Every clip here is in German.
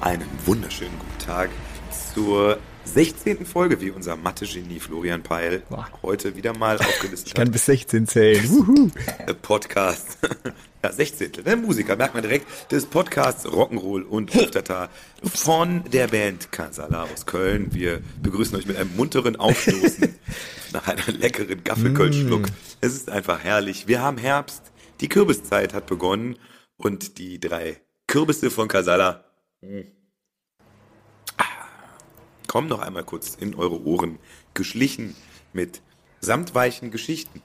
Einen wunderschönen guten Tag zur 16. Folge, wie unser Mathe-Genie Florian Peil heute wieder mal aufgelistet hat. Ich kann bis 16 zählen. Wuhu. Podcast. Ja, 16. Der Musiker, merkt man direkt, des Podcasts Rock'n'Roll und Luftata von der Band Kasalla aus Köln. Wir begrüßen euch mit einem munteren Aufstoßen nach einem leckeren Gaffelkölsch-Schluck. Es ist einfach herrlich. Wir haben Herbst, die Kürbiszeit hat begonnen und die 3 Kürbisse von Kasalla kommen noch einmal kurz in eure Ohren, geschlichen mit samtweichen Geschichten.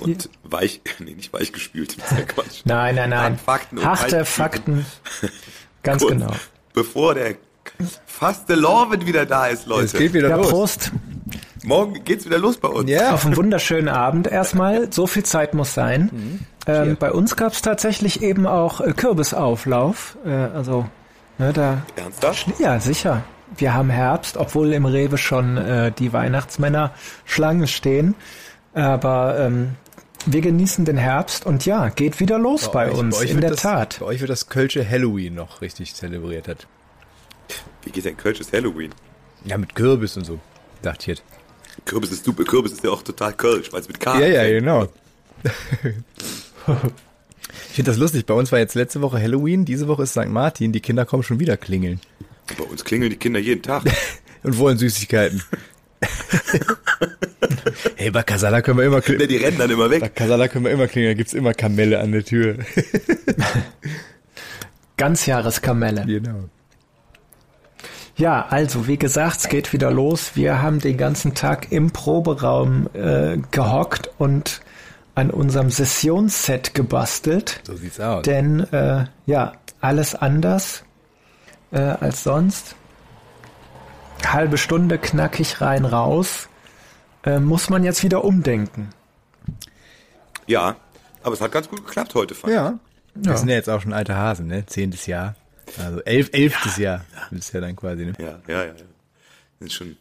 Und nicht weich gespült. Nein. Fakten, harte Fakten. Ganz kurz, genau. Bevor der Fastelovend wieder da ist, Leute. Es geht wieder los. Prost. Morgen geht's wieder los bei uns. Ja. Auf einen wunderschönen Abend erstmal. So viel Zeit muss sein. Bei uns gab's tatsächlich eben auch Kürbisauflauf. Ernsthaft? Ja, sicher. Wir haben Herbst, obwohl im Rewe schon die Weihnachtsmänner Schlange stehen. Aber wir genießen den Herbst und ja, geht wieder los bei uns, in der Tat. Bei euch wird das Kölsche Halloween noch richtig zelebriert. Wie geht denn Kölsches Halloween? Ja, mit Kürbis und so, dachte ich. Kürbis ist ja auch total Kölsch, weil es mit K. Ja, genau. Ich finde das lustig, bei uns war jetzt letzte Woche Halloween, diese Woche ist St. Martin, die Kinder kommen schon wieder klingeln. Bei uns klingeln die Kinder jeden Tag. Und wollen Süßigkeiten. Hey, bei Kasalla können wir immer klingeln. Die rennen dann immer weg. Bei Kasalla können wir immer klingeln, da gibt's immer Kamelle an der Tür. Ganzjahreskamelle. Genau. Ja, also wie gesagt, es geht wieder los. Wir haben den ganzen Tag im Proberaum gehockt und an unserem Sessionsset gebastelt. So sieht's aus. Denn alles anders als sonst. Halbe Stunde knackig rein, raus. Muss man jetzt wieder umdenken. Ja, aber es hat ganz gut geklappt heute. Wir sind ja jetzt auch schon alte Hasen, ne? 10. Jahr. Also 11. Jahr. Das ist ja dann quasi, ne? Ja. Wir sind schon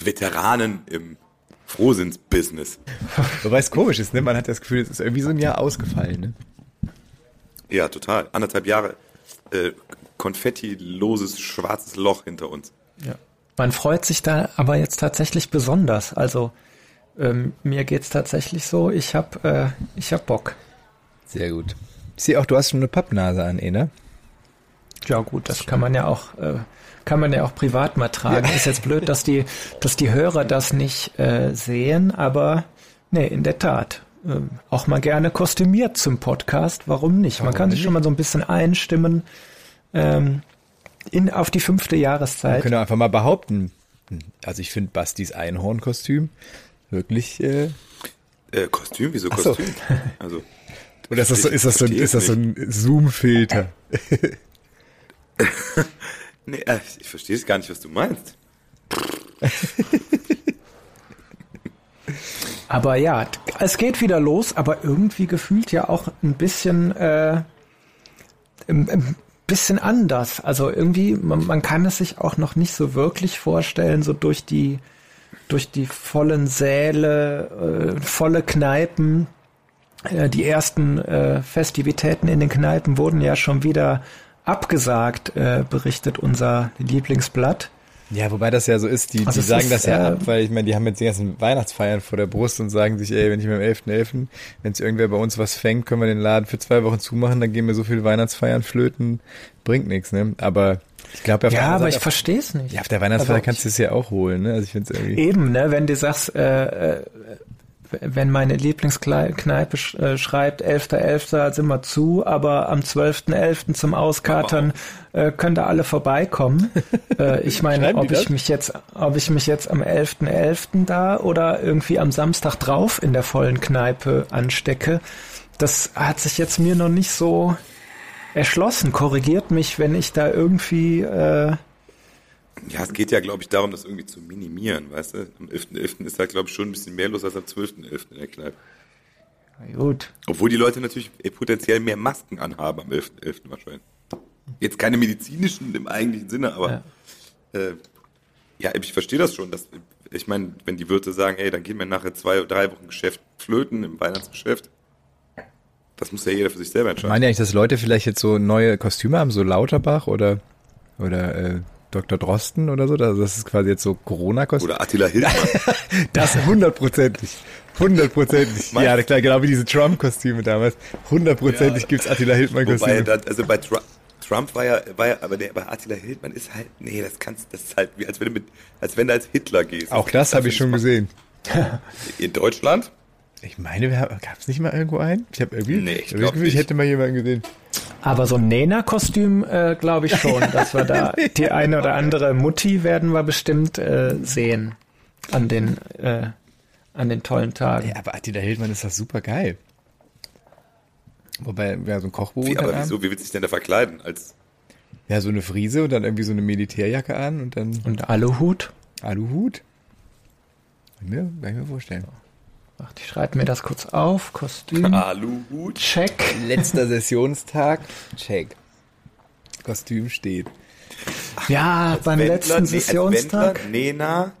Veteranen im Frohsinns-Business. Wobei es komisch ist, ne? Man hat das Gefühl, es ist irgendwie so ein Jahr ausgefallen, ne? Ja, total. 1,5 Jahre konfettiloses, schwarzes Loch hinter uns. Ja. Man freut sich da aber jetzt tatsächlich besonders. Also mir geht's tatsächlich so, ich hab Bock. Sehr gut. Ich sehe auch, du hast schon eine Pappnase an, ne? Ja gut, das kann man ja auch privat mal tragen. Ja. Ist jetzt blöd, dass die Hörer das nicht sehen, aber nee, in der Tat. Auch mal gerne kostümiert zum Podcast, warum nicht? Man kann sich schon mal so ein bisschen einstimmen auf die 5. Jahreszeit. Wir können einfach mal behaupten, also ich finde Bastis Einhornkostüm wirklich Kostüm? Wieso Kostüm? So. Also, oder ist das so ein Zoom-Filter? Nee, ich verstehe es gar nicht, was du meinst. Aber ja, es geht wieder los, aber irgendwie gefühlt ja auch ein bisschen bisschen anders. Also irgendwie, man kann es sich auch noch nicht so wirklich vorstellen, so durch die vollen Säle, volle Kneipen. Die ersten Festivitäten in den Kneipen wurden ja schon wieder abgesagt, berichtet unser Lieblingsblatt. Ja, wobei das ja so ist, die sagen das ja ab, weil ich meine, die haben jetzt die ganzen Weihnachtsfeiern vor der Brust und sagen sich, ey, wenn ich mir am 11.11., wenn es irgendwer bei uns was fängt, können wir den Laden für 2 Wochen zumachen, dann gehen wir so viel Weihnachtsfeiern flöten, bringt nichts, ne? Aber ich glaube... Ja, aber ich verstehe es nicht. Ja, auf der Weihnachtsfeier kannst du es ja auch holen, ne? Also ich finde es irgendwie... Eben, ne? Wenn du sagst, wenn meine Lieblingskneipe schreibt, 11.11. sind wir zu, aber am 12.11. zum Auskatern könnt ihr alle vorbeikommen. Ich meine, ob ich mich jetzt am 11.11. da oder irgendwie am Samstag drauf in der vollen Kneipe anstecke, das hat sich jetzt mir noch nicht so erschlossen. Korrigiert mich, wenn ich da irgendwie... Ja, es geht ja, glaube ich, darum, das irgendwie zu minimieren, weißt du? Am 11.11. ist halt, glaube ich, schon ein bisschen mehr los als am 12.11. in der Kneipe. Na gut. Obwohl die Leute natürlich potenziell mehr Masken anhaben am 11.11. wahrscheinlich. Jetzt keine medizinischen im eigentlichen Sinne, aber ja, ich verstehe das schon. Dass, ich meine, wenn die Wirte sagen, ey, dann gehen wir nachher 2 oder 3 Wochen Geschäft flöten im Weihnachtsgeschäft, das muss ja jeder für sich selber entscheiden. Meinen ja eigentlich, dass Leute vielleicht jetzt so neue Kostüme haben, so Lauterbach oder Dr. Drosten oder so, also das ist quasi jetzt so Corona-Kostüm. Oder Attila Hildmann. Das 100%. Ja, klar, genau wie diese Trump-Kostüme damals. 100% gibt's Attila Hildmann-Kostüme. Wobei, also bei Trump war ja, aber bei Attila Hildmann ist halt, nee, das ist halt, wie, als wenn du als Hitler gehst. Auch das habe ich schon gesehen. In Deutschland? Ich meine, gab's nicht mal irgendwo einen? Ich habe irgendwie, nee, ich hätte mal jemanden gesehen. Aber so ein Nena-Kostüm, glaube ich schon, dass wir da die eine oder andere Mutti werden wir bestimmt sehen an den tollen Tagen. Ja, aber Attila Hildmann ist das super geil. Wobei, ja, so ein Kochbuch. Wie willst du dich denn da verkleiden? Ja, so eine Frise und dann irgendwie so eine Militärjacke an und dann... Und Aluhut. Kann ich mir vorstellen. Ach, ich schreibe mir das kurz auf. Kostüm. Aluhut. Check. Letzter Sessionstag. Check. Kostüm steht. Ja, beim letzten Sessionstag. Wendler,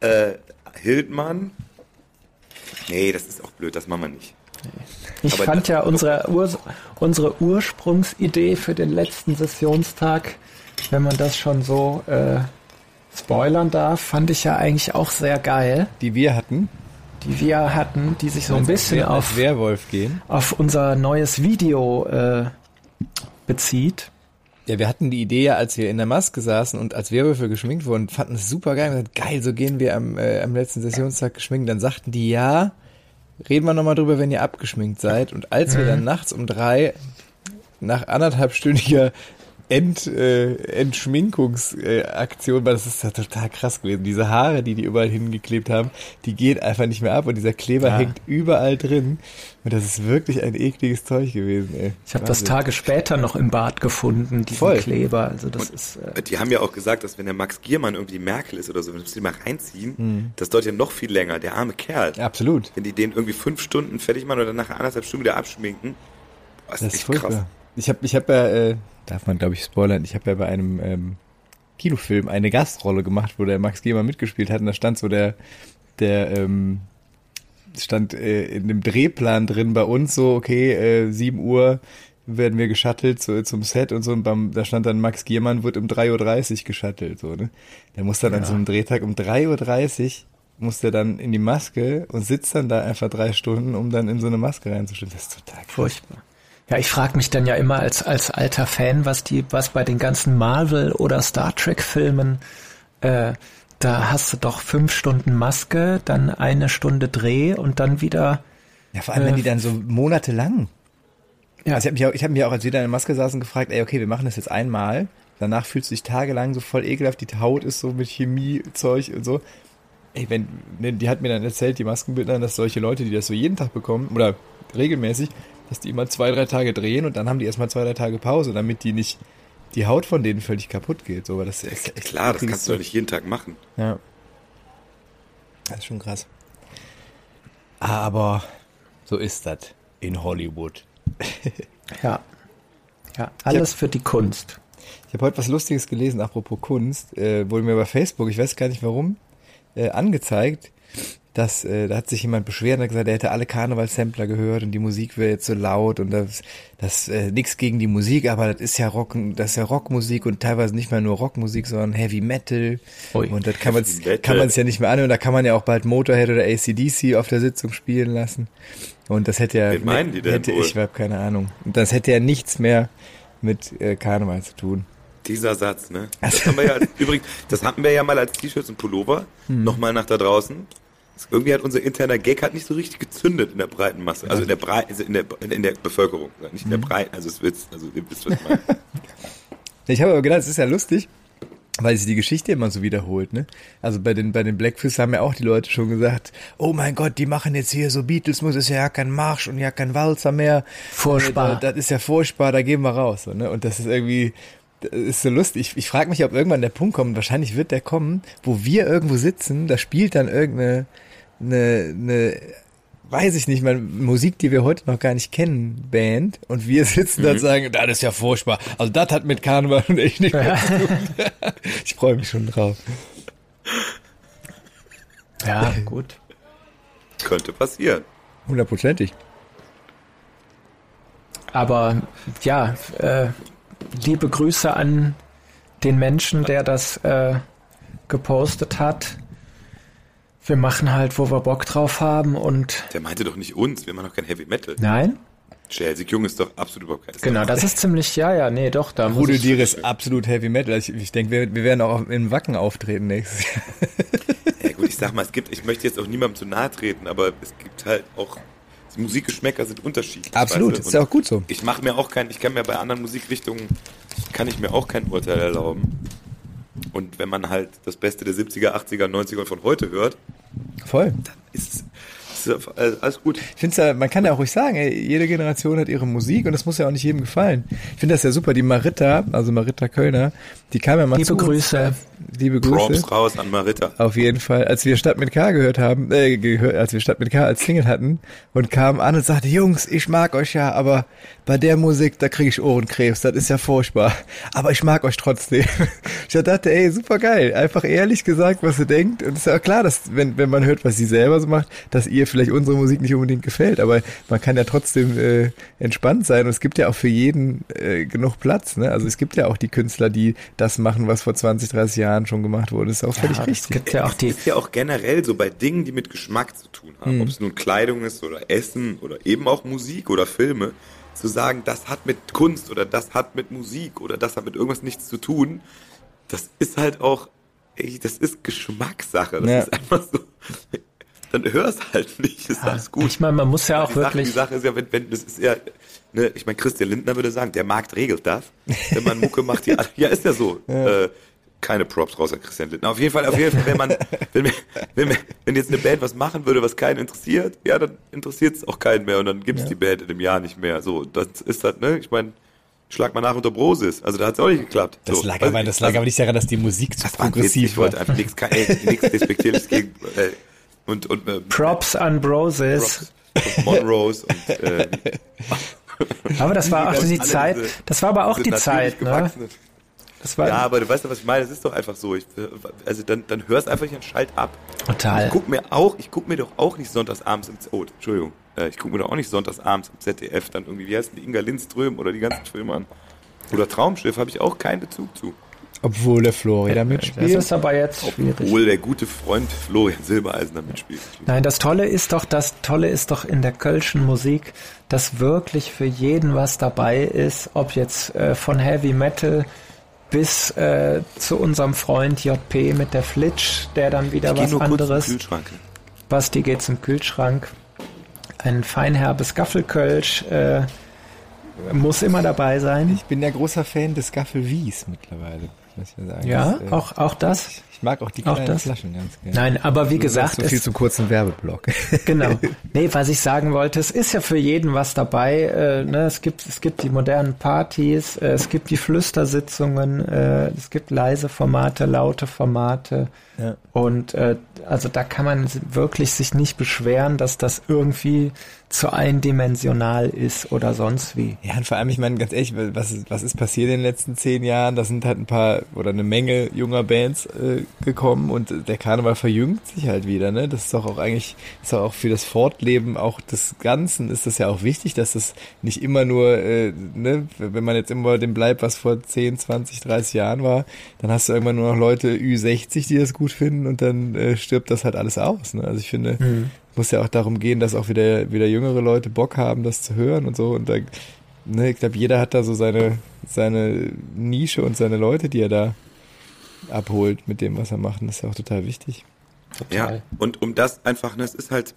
Nena, Hildmann. Nee, das ist auch blöd, das machen wir nicht. Nee. Aber fand ja unsere Ursprungsidee für den letzten Sessionstag, wenn man das schon so spoilern darf, fand ich ja eigentlich auch sehr geil. Die wir hatten, die sich so ein bisschen auf Werwolf gehen, auf unser neues Video bezieht. Ja, wir hatten die Idee ja, als wir in der Maske saßen und als Werwölfe geschminkt wurden, fanden es super geil. Wir sagten, geil, so gehen wir am letzten Sessionstag geschminkt. Dann sagten die, ja, reden wir nochmal drüber, wenn ihr abgeschminkt seid. Und als wir dann nachts um 3 nach anderthalbstündiger Entschminkungsaktion, weil das ist ja total krass gewesen. Diese Haare, die überall hingeklebt haben, die gehen einfach nicht mehr ab und dieser Kleber hängt überall drin und das ist wirklich ein ekliges Zeug gewesen, ey. Ich habe das Tage später noch im Bad gefunden, diesen Kleber. Also das ist, die haben ja auch gesagt, dass wenn der Max Giermann irgendwie Merkel ist oder so, wenn sie mal reinziehen, das dauert ja noch viel länger, der arme Kerl. Ja, absolut. Wenn die den irgendwie 5 Stunden fertig machen oder nach 1,5 Stunden wieder abschminken, das ist echt krass. Ich hab ja, darf man glaube ich spoilern, ich habe ja bei einem Kinofilm eine Gastrrolle gemacht, wo der Max Giermann mitgespielt hat und da stand so der stand in dem Drehplan drin bei uns so, okay, 7 Uhr werden wir geschattelt zum Set und so und da stand dann Max Giermann wird um 3.30 Uhr geschattelt, so, ne? Der muss dann an so einem Drehtag um 3.30 Uhr muss der dann in die Maske und sitzt dann da einfach 3 Stunden, um dann in so eine Maske reinzustimmen. Das ist total furchtbar. Ja, ich frage mich dann ja immer als alter Fan, was bei den ganzen Marvel- oder Star Trek-Filmen, da hast du doch 5 Stunden Maske, dann 1 Stunde Dreh und dann wieder... Ja, vor allem, wenn die dann so monatelang... Ja. Also ich hab mich auch, als wir da in der Maske saßen, gefragt, ey, okay, wir machen das jetzt einmal, danach fühlst du dich tagelang so voll ekelhaft, die Haut ist so mit Chemiezeug und so. Ey, die hat mir dann erzählt, die Maskenbildnerin, dass solche Leute, die das so jeden Tag bekommen, oder regelmäßig, dass die immer 2-3 Tage drehen und dann haben die erstmal 2-3 Tage Pause, damit die nicht die Haut von denen völlig kaputt geht. So, aber das ist echt klar, das kannst du doch nicht jeden Tag machen. Ja. Das ist schon krass. Aber so ist das in Hollywood. Ja, alles für die Kunst. Ich habe heute was Lustiges gelesen, apropos Kunst, wurde mir bei Facebook, ich weiß gar nicht warum, angezeigt, dass, da hat sich jemand beschwert und hat gesagt, er hätte alle Karnevalssampler gehört und die Musik wäre jetzt so laut und das nichts gegen die Musik, aber das ist ja Rockmusik und teilweise nicht mehr nur Rockmusik, sondern Heavy Metal. Ui, und das kann man es ja nicht mehr anhören, da kann man ja auch bald Motorhead oder AC/DC auf der Sitzung spielen lassen. Und das hätte ja, wen meinen die denn hätte wohl? Ich habe keine Ahnung. Und das hätte ja nichts mehr mit Karneval zu tun. Dieser Satz, ne? Das haben wir ja übrigens, das hatten wir ja mal als T-Shirts und Pullover, nochmal nach da draußen. Irgendwie hat unser interner Gag nicht so richtig gezündet in der breiten Masse, also in der Bevölkerung, nicht in der breiten, also ihr wisst, was ich meine. Ich habe aber gedacht, es ist ja lustig, weil sich die Geschichte immer so wiederholt, ne? Also bei den Blackfish haben ja auch die Leute schon gesagt, oh mein Gott, die machen jetzt hier so Beatles-Musik, ist ja kein Marsch und ja kein Walzer mehr. Furchtbar. Das ist ja furchtbar, da gehen wir raus, so, ne? Und das ist irgendwie, das ist so lustig. Ich frage mich, ob irgendwann der Punkt kommt, wahrscheinlich wird der kommen, wo wir irgendwo sitzen, da spielt dann irgendeine weiß ich nicht, meine Musik, die wir heute noch gar nicht kennen, Band, und wir sitzen da und sagen, das ist ja furchtbar. Also das hat mit Karneval und echt nichts zu tun. Ich freue mich schon drauf. Ja, gut. Könnte passieren. 100%. Aber ja, liebe Grüße an den Menschen, der das gepostet hat. Wir machen halt, wo wir Bock drauf haben und... Der meinte doch nicht uns, wir machen doch kein Heavy Metal. Nein? Chelsea Jung ist doch absolut überhaupt kein... Genau, das ist ziemlich, doch, da muss ich... Rude ist absolut Heavy Metal. Ich denke, wir werden auch in Wacken auftreten nächstes Jahr. Ja gut, ich sag mal, ich möchte jetzt auch niemandem zu nahe treten, aber es gibt halt auch... Musikgeschmäcker sind unterschiedlich. Absolut, ist ja auch gut so. Ich kann mir bei anderen Musikrichtungen, kann ich mir auch kein Urteil erlauben. Und wenn man halt das Beste der 70er, 80er, 90er von heute hört, voll, dann ist alles gut. Ich finde es ja, man kann ja auch ruhig sagen, ey, jede Generation hat ihre Musik und das muss ja auch nicht jedem gefallen. Ich finde das ja super, die Maritta, also Maritta Kölner, die kam ja mal zu uns. Liebe Grüße. Props raus an Maritta. Auf jeden Fall, als wir Stadt mit K als wir Stadt mit K als Single hatten und kam an und sagte, Jungs, ich mag euch ja, aber bei der Musik, da kriege ich Ohrenkrebs, das ist ja furchtbar, aber ich mag euch trotzdem. Ich dachte, ey, super geil, einfach ehrlich gesagt, was ihr denkt, und es ist ja auch klar, dass wenn man hört, was sie selber so macht, dass ihr vielleicht unsere Musik nicht unbedingt gefällt, aber man kann ja trotzdem entspannt sein, und es gibt ja auch für jeden genug Platz, ne? Also es gibt ja auch die Künstler, die das machen, was vor 20, 30 Jahren schon gemacht wurde, das ist auch völlig richtig. Es ist ja auch generell so bei Dingen, die mit Geschmack zu tun haben, ob es nun Kleidung ist oder Essen oder eben auch Musik oder Filme, zu sagen, das hat mit Kunst oder das hat mit Musik oder das hat mit irgendwas nichts zu tun, das ist halt auch, ey, das ist Geschmackssache, das ist einfach so... Dann hörst halt nicht, ist alles gut. Ich meine, man muss ja auch wirklich... Die Sache ist ja, wenn das ist ja... Ne, ich meine, Christian Lindner würde sagen, der Markt regelt das. Wenn man Mucke macht, die... Ja, ist ja so. Ja. Keine Props raus an Christian Lindner. Auf jeden Fall, wenn jetzt eine Band was machen würde, was keinen interessiert, ja, dann interessiert es auch keinen mehr und dann gibt es die Band in einem Jahr nicht mehr. So, das ist halt, ne, ich meine... Schlag mal nach unter Brosis. Also da hat es auch nicht geklappt. Das lag aber nicht daran, dass die Musik zu progressiv war. Ich wollte einfach nichts Despektierliches gegen... Und Props an Brosis. Und Monrose. Aber das war auch die Zeit. Das war aber auch die Zeit, ne? Ja, aber du weißt ja, was ich meine. Das ist doch einfach so. Dann hörst einfach nicht einen Schalt ab. Total. Ich guck mir doch auch nicht sonntags abends am ZDF dann irgendwie, wie heißt die Inga Lindström oder die ganzen Filme an. Oder Traumschiff habe ich auch keinen Bezug zu. Obwohl der Flori da mitspielt. Das ist aber jetzt schwierig. Obwohl der gute Freund Florian Silbereisen da mitspielt. Nein, das Tolle ist doch in der kölschen Musik, dass wirklich für jeden was dabei ist, ob jetzt von Heavy Metal bis zu unserem Freund JP mit der Flitsch, der dann wieder was anderes. Basti geht zum Kühlschrank. Ein feinherbes Gaffelkölsch, muss immer dabei sein. Ich bin ja großer Fan des Gaffelwies mittlerweile. Muss ich sagen. Ja, das, auch das. Ich mag auch die kleinen Flaschen ganz gerne. Nein, aber wie gesagt... So viel zum kurzen Werbeblock. Genau. Nee, was ich sagen wollte, es ist ja für jeden was dabei. Ne? Es gibt die modernen Partys, es gibt die Flüstersitzungen, es gibt leise Formate, laute Formate. Ja. Und also da kann man wirklich sich nicht beschweren, dass das irgendwie zu eindimensional ist oder sonst wie. Ja, und vor allem, ich meine, ganz ehrlich, was ist passiert in den letzten 10 Jahren? Da sind halt ein paar oder eine Menge junger Bands gekommen und der Karneval verjüngt sich halt wieder, ne? Das ist doch auch eigentlich, ist doch auch für das Fortleben auch des Ganzen ist das ja auch wichtig, dass das nicht immer nur, wenn man jetzt immer dem bleibt, was vor 10, 20, 30 Jahren war, dann hast du irgendwann nur noch Leute Ü60, die das gut finden und dann stirbt das halt alles aus, ne? Also ich finde, muss ja auch darum gehen, dass auch wieder jüngere Leute Bock haben, das zu hören und so. Und da, ne, ich glaube, jeder hat da so seine Nische und seine Leute, die er da abholt mit dem, was er macht. Und das ist ja auch total wichtig. Total. Ja, und um das einfach, das ist halt,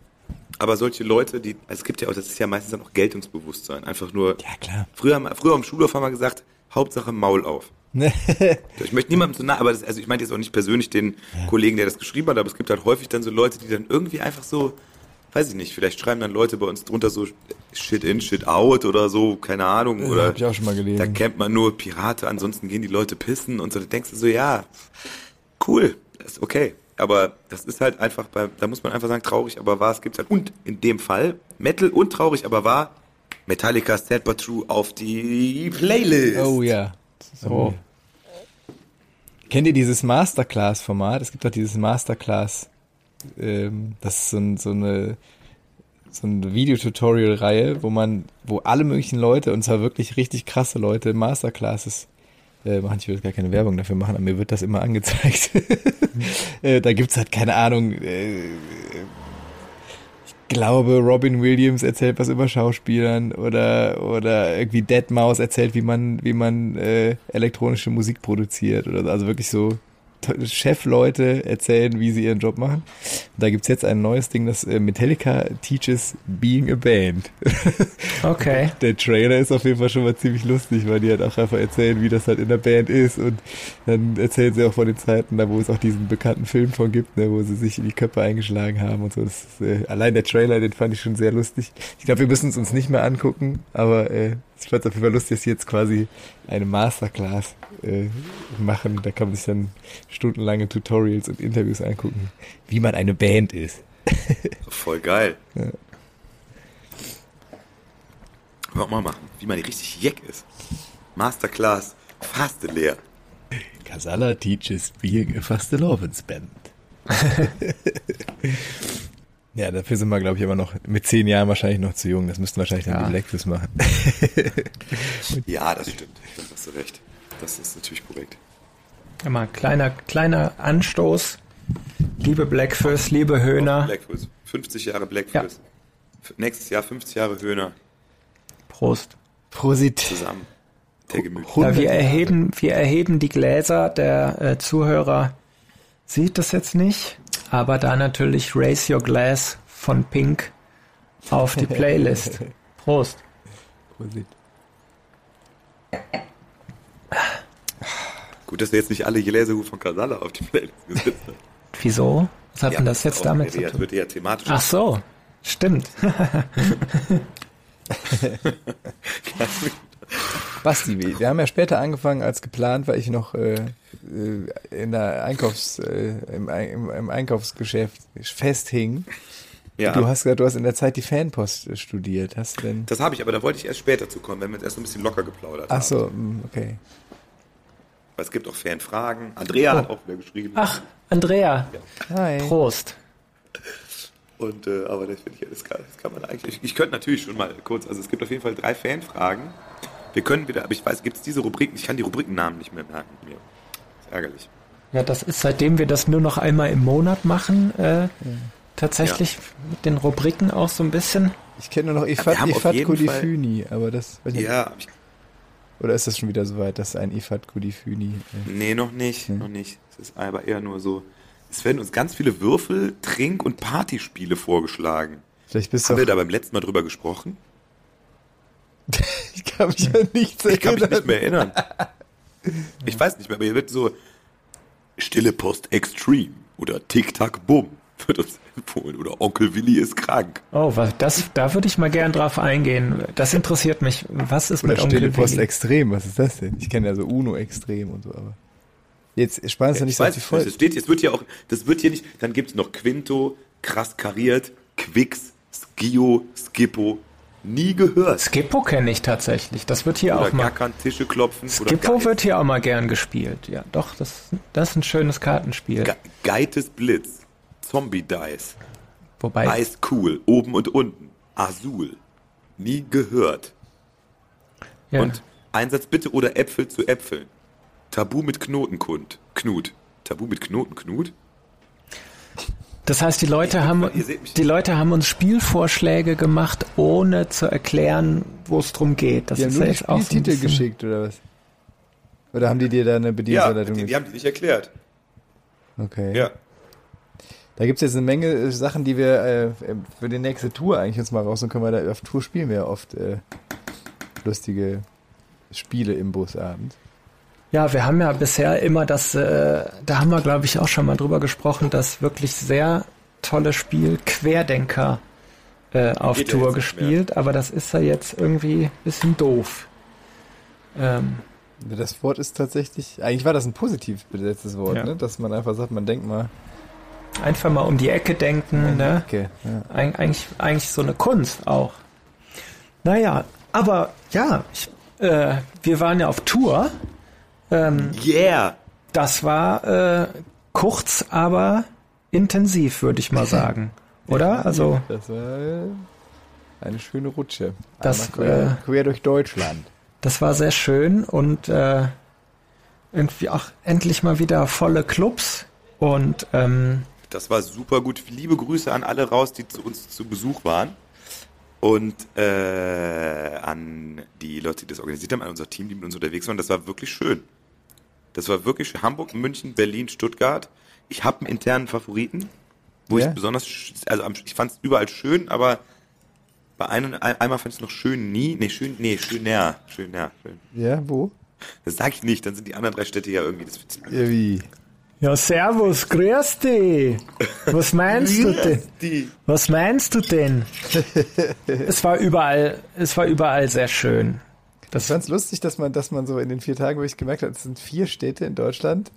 aber solche Leute, die, also es gibt ja auch, das ist ja meistens dann auch Geltungsbewusstsein, einfach nur, ja, klar. Früher am Schulhof haben wir gesagt, Hauptsache Maul auf. Ich möchte niemandem so nah, aber das, also ich meine jetzt auch nicht persönlich den Kollegen, der das geschrieben hat, aber es gibt halt häufig dann so Leute, die dann irgendwie einfach so, weiß ich nicht, vielleicht schreiben dann Leute bei uns drunter so Shit in, Shit out oder so, keine Ahnung. Oder hab ich auch schon mal gelesen. Da kennt man nur Pirate, ansonsten gehen die Leute pissen und so, da denkst du so, ja, cool, ist okay. Aber das ist halt einfach, da muss man einfach sagen, traurig, aber wahr, es gibt halt, und in dem Fall, Metal und traurig, aber wahr, Metallica, Sad But True auf die Playlist. Oh ja. So. Kennt ihr dieses Masterclass-Format? Es gibt doch dieses Masterclass, das ist so eine Videotutorial-Reihe, wo alle möglichen Leute, und zwar wirklich richtig krasse Leute, Masterclasses machen. Ich würde gar keine Werbung dafür machen, aber mir wird das immer angezeigt. Da gibt's halt, keine Ahnung, ich glaube, Robin Williams erzählt was über Schauspielern oder irgendwie Deadmau5 erzählt, wie man elektronische Musik produziert oder so. Also wirklich so Chefleute erzählen, wie sie ihren Job machen. Und da gibt's jetzt ein neues Ding, das Metallica teaches being a band. Okay. Der Trailer ist auf jeden Fall schon mal ziemlich lustig, weil die halt auch einfach erzählen, wie das halt in der Band ist, und dann erzählen sie auch von den Zeiten, da wo es auch diesen bekannten Film von gibt, ne, wo sie sich in die Köpfe eingeschlagen haben und so. Das ist, allein der Trailer, den fand ich schon sehr lustig. Ich glaube, wir müssen es uns nicht mehr angucken, aber ich fand es auf jeden Fall lustig, dass sie jetzt quasi eine Masterclass machen. Da kann man sich dann stundenlange Tutorials und Interviews angucken, wie man eine Band ist. Voll geil. Ja. Wollen wir mal machen, wie man richtig jeck ist. Masterclass, Fastelehr. Kasalla teaches being a Fastelovend band. Ja, dafür sind wir, glaube ich, aber noch mit 10 Jahren wahrscheinlich noch zu jung. Das müssten wahrscheinlich dann die Blackfish machen. Ja, das stimmt. Da hast du recht. Das ist natürlich korrekt. Ja, mal kleiner Anstoß. Liebe Blackfish, liebe Höhner. 50 Jahre Blackfish. Ja. Nächstes Jahr 50 Jahre Höhner. Prost. Prosit. Zusammen. Der Gemüt. Ja, wir erheben die Gläser. Der Zuhörer sieht das jetzt nicht, aber da natürlich Raise Your Glass von Pink auf die Playlist. Prost. Prosit. Gut, dass wir jetzt nicht alle Gläser von Kasalla auf die Playlist gesetzt haben. Wieso? Was hat denn das jetzt damit zu tun? Das wird eher thematisch. Ach so, stimmt. Basti, wir haben ja später angefangen als geplant, weil ich noch in der im Einkaufsgeschäft festhing. Ja. Du hast gesagt, du hast in der Zeit die Fanpost studiert. Hast du denn? Das habe ich, aber da wollte ich erst später zu kommen, wenn wir jetzt erst ein bisschen locker geplaudert haben. Ach so, okay. Weil es gibt auch Fanfragen. Andrea hat auch wieder geschrieben. Ach, Andrea. Ja. Hi. Prost. Und, aber das finde ich, das kann man eigentlich, ich könnte natürlich schon mal kurz, also es gibt auf jeden Fall 3 Fanfragen. Wir können wieder, aber ich weiß, gibt es diese Rubriken? Ich kann die Rubrikennamen nicht mehr merken. Mir. Das ist ärgerlich. Ja, das ist, seitdem wir das nur noch einmal im Monat machen, tatsächlich mit den Rubriken auch so ein bisschen. Ich kenne nur noch Ifat Kudifuni, aber das... Ja. Oder ist das schon wieder soweit, dass ein Ifat Kudifuni... Nee, noch nicht, noch nicht. Es ist aber eher nur so, es werden uns ganz viele Würfel-, Trink- und Partyspiele vorgeschlagen. Vielleicht bist du... Haben wir da beim letzten Mal drüber gesprochen? Ich kann mich an nichts erinnern. Ich kann mich nicht mehr erinnern. Ich weiß nicht mehr, aber hier wird so Stille Post Extreme oder Tic-Tac-Bumm wird uns empfohlen oder Onkel Willi ist krank. Oh, da würde ich mal gern drauf eingehen. Das interessiert mich. Was ist oder mit Onkel Willi? Stille Post Extrem, was ist das denn? Ich kenne ja so Uno Extrem und so, aber... Jetzt sparen es doch nicht so viel voll. Jetzt wird hier auch, das wird hier nicht... Dann gibt es noch Quinto, krass kariert, Quicks, Skio, Skippo. Nie gehört. Skippo kenne ich tatsächlich. Das wird hier oder auch mal... Oder gar kein Tische klopfen. Skippo oder wird hier auch mal gern gespielt. Ja, doch, das ist ein schönes Kartenspiel. Geites Blitz. Zombie Dice. Wobei... Ice Cool. Oben und unten. Azul. Nie gehört. Ja. Und Einsatz bitte oder Äpfel zu Äpfeln. Tabu mit Knotenkund. Knut. Tabu mit Knotenknut? Das heißt, die Leute haben uns Spielvorschläge gemacht, ohne zu erklären, wo es drum geht. Das die ist haben nur auch Titel geschickt, oder was? Oder haben die dir da eine Bedienungsanleitung? Ja, die haben die nicht erklärt. Okay. Ja. Da gibt es jetzt eine Menge Sachen, die wir für die nächste Tour eigentlich jetzt mal raus und können wir da auf Tour spielen wir ja oft lustige Spiele im Busabend. Ja, wir haben ja bisher immer das, da haben wir glaube ich auch schon mal drüber gesprochen, dass wirklich sehr tolles Spiel Querdenker auf geht Tour gespielt, mehr. Aber das ist ja jetzt irgendwie ein bisschen doof. Das Wort ist tatsächlich, eigentlich war das ein positiv besetztes Wort, ja. Ne? Dass man einfach sagt, man denkt mal. Einfach mal um die Ecke denken, um ne? Die Ecke, ja. Eigentlich so eine Kunst auch. Naja, aber ja, wir waren ja auf Tour. Yeah! Das war kurz, aber intensiv, würde ich mal sagen. Oder? Also, das war eine schöne Rutsche. Das, quer durch Deutschland. Das war sehr schön und irgendwie auch endlich mal wieder volle Clubs. Und das war super gut. Liebe Grüße an alle raus, die zu uns zu Besuch waren. Und an die Leute, die das organisiert haben, an unser Team, die mit uns unterwegs waren. Das war wirklich schön. Das war wirklich schön. Hamburg, München, Berlin, Stuttgart. Ich habe einen internen Favoriten, wo ich besonders, ich fand es überall schön, aber bei einmal fand ich es noch schöner. Ja, wo? Das sag ich nicht, dann sind die anderen drei Städte ja irgendwie. Das irgendwie. Ja, servus, grüß dich. Was meinst du denn? Was meinst du denn? Es war überall sehr schön. Das fand es lustig, dass man so in den 4 Tagen, wo ich gemerkt habe, es sind 4 Städte in Deutschland,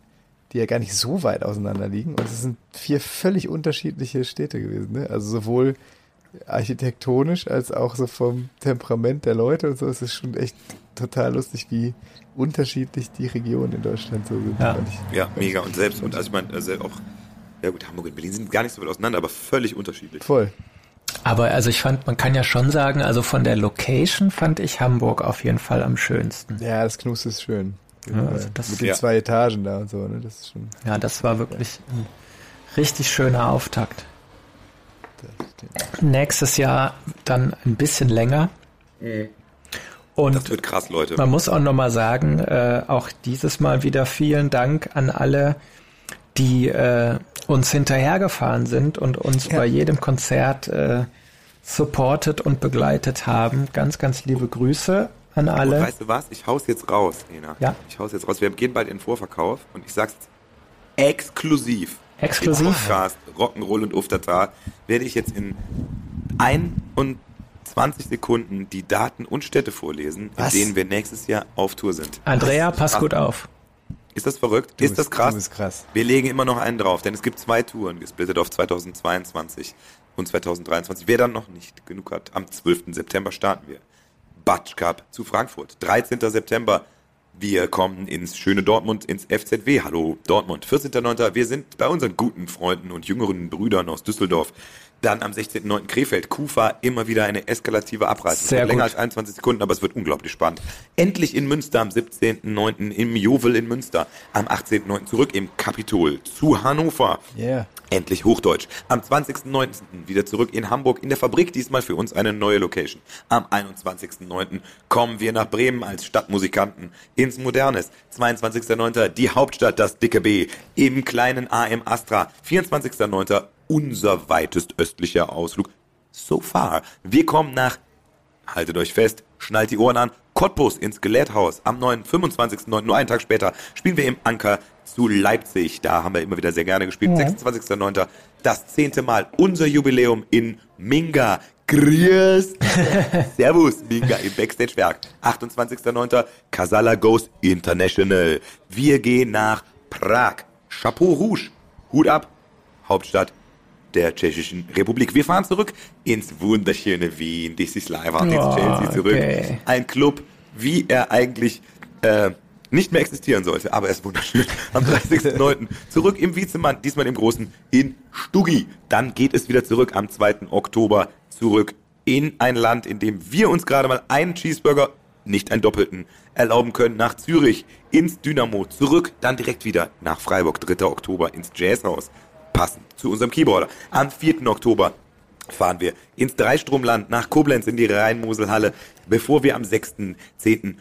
die ja gar nicht so weit auseinander liegen. Und es sind 4 völlig unterschiedliche Städte gewesen. Ne? Also sowohl architektonisch als auch so vom Temperament der Leute und so. Es ist schon echt total lustig, wie unterschiedlich die Regionen in Deutschland so sind. Ja, mega. Und selbst, und also ich meine, also auch, ja gut, Hamburg und Berlin sind gar nicht so weit auseinander, aber völlig unterschiedlich. Voll. Aber also ich fand, man kann ja schon sagen, also von der Location fand ich Hamburg auf jeden Fall am schönsten. Ja, das Knus ist schön. Genau. Ja, also das, mit den 2 Etagen da und so, ne? Das ist schon. Ja, das war wirklich ein richtig schöner Auftakt. Das stimmt. Nächstes Jahr dann ein bisschen länger. Mhm. Und das wird krass, Leute. Man muss auch nochmal sagen, auch dieses Mal wieder vielen Dank an alle, die uns hinterhergefahren sind und uns bei jedem Konzert supportet und begleitet haben. Ganz, ganz liebe Grüße an alle. Und weißt du was? Ich hau's jetzt raus, Nena. Ja? Ich hau's jetzt raus. Wir gehen bald in den Vorverkauf und ich sag's exklusiv. Exklusiv? Podcast Rock'n'Roll und Uff Tata werde ich jetzt in 20 Sekunden die Daten und Städte vorlesen, in denen wir nächstes Jahr auf Tour sind. Andrea, pass gut auf. Ist das verrückt? Ist das krass? Du bist krass. Wir legen immer noch einen drauf, denn es gibt 2 Touren, gesplittet auf 2022 und 2023. Wer dann noch nicht genug hat, am 12. September starten wir. Batsch Cup zu Frankfurt. 13. September, wir kommen ins schöne Dortmund, ins FZW. Hallo Dortmund. 14.9. wir sind bei unseren guten Freunden und jüngeren Brüdern aus Düsseldorf. Dann am 16.9. Krefeld, Kufa, immer wieder eine eskalative Abreise. Sehr länger als 21 Sekunden, aber es wird unglaublich spannend. Endlich in Münster am 17.9. im Jovel in Münster. Am 18.9. zurück im Kapitol zu Hannover. Yeah. Endlich Hochdeutsch. Am 20.9. wieder zurück in Hamburg in der Fabrik, diesmal für uns eine neue Location. Am 21.9. kommen wir nach Bremen als Stadtmusikanten ins Modernes. 22.9. die Hauptstadt, das dicke B, im kleinen AM Astra. 24.9. unser weitest östlicher Ausflug so far. Wir kommen nach, haltet euch fest, schnallt die Ohren an, Cottbus ins Gelehrthaus. Am 25.09., nur einen Tag später, spielen wir im Anker zu Leipzig. Da haben wir immer wieder sehr gerne gespielt. Ja. 26.09., das 10. Mal, unser Jubiläum in Minga. Grüß! Servus, Minga im Backstage-Werk. 28.09., Kasalla goes international. Wir gehen nach Prag. Chapeau Rouge. Hut ab, Hauptstadt der Tschechischen Republik. Wir fahren zurück ins wunderschöne Wien. Das ist live, ins Chelsea zurück. Okay. Ein Club, wie er eigentlich nicht mehr existieren sollte, aber er ist wunderschön. Am 30.09. zurück im Wiezemann, diesmal im Großen, in Stuggi. Dann geht es wieder zurück am 2. Oktober zurück in ein Land, in dem wir uns gerade mal einen Cheeseburger, nicht einen doppelten, erlauben können, nach Zürich, ins Dynamo, zurück, dann direkt wieder nach Freiburg, 3. Oktober, ins Jazzhaus. Passend zu unserem Keyboarder. Am 4. Oktober fahren wir ins Dreistromland nach Koblenz in die Rhein-Mosel-Halle, bevor wir am 6.10.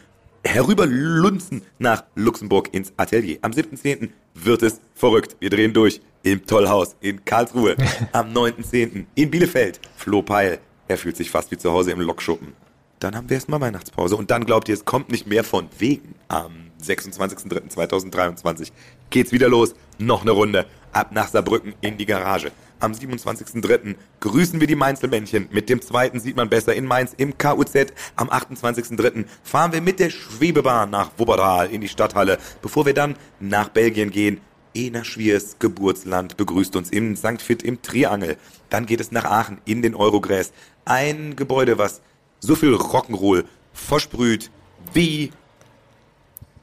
herüberlunzen nach Luxemburg ins Atelier. Am 7.10. wird es verrückt. Wir drehen durch im Tollhaus in Karlsruhe. Am 9.10. in Bielefeld. Flo Peil. Er fühlt sich fast wie zu Hause im Lokschuppen. Dann haben wir erstmal Weihnachtspause. Und dann glaubt ihr, es kommt nicht mehr von wegen. Am 26.03.2023 geht's wieder los. Noch eine Runde. Ab nach Saarbrücken in die Garage. Am 27.03. grüßen wir die Mainzelmännchen. Mit dem zweiten sieht man besser in Mainz im KUZ. Am 28.03. fahren wir mit der Schwebebahn nach Wuppertal in die Stadthalle, bevor wir dann nach Belgien gehen. Ena Schwiers Geburtsland begrüßt uns in St. Fit im Triangel. Dann geht es nach Aachen in den Eurogräs. Ein Gebäude, was so viel Rock'n'Roll versprüht wie...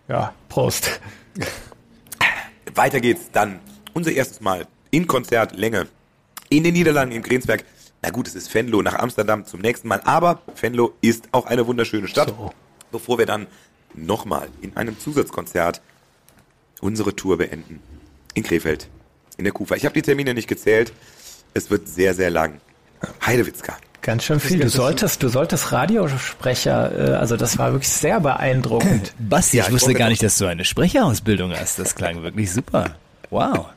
Ja, Prost. Weiter geht's dann. Unser erstes Mal in Konzertlänge in den Niederlanden, in Grenzberg. Na gut, es ist Venlo, nach Amsterdam zum nächsten Mal. Aber Venlo ist auch eine wunderschöne Stadt. So. Bevor wir dann nochmal in einem Zusatzkonzert unsere Tour beenden. In Krefeld, in der Kufa. Ich habe die Termine nicht gezählt. Es wird sehr, sehr lang. Heidewitzka. Ganz schön viel. Du solltest Radiosprecher, also das war wirklich sehr beeindruckend. Basti, ja, ich wusste gar nicht, dass du eine Sprecherausbildung hast. Das klang wirklich super. Wow.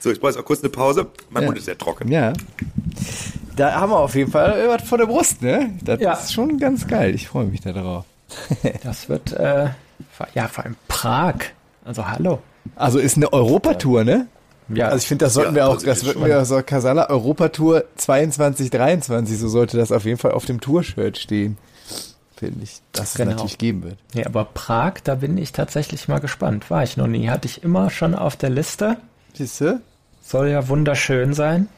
So, ich brauche jetzt auch kurz eine Pause. Mein Mund ist sehr trocken. Ja. Da haben wir auf jeden Fall was vor der Brust, ne? Das ist schon ganz geil. Ich freue mich da drauf. Das wird, vor allem Prag. Also, hallo. Also, ist eine Europatour, ne? Ja. Also, ich finde, das sollten wir auch, das wird mir so Kasalla Europatour 22/23, so sollte das auf jeden Fall auf dem Tourshirt stehen. Finde ich, dass es natürlich geben wird. Ja, aber Prag, da bin ich tatsächlich mal gespannt. War ich noch nie. Hatte ich immer schon auf der Liste. Siehste? Soll ja wunderschön sein.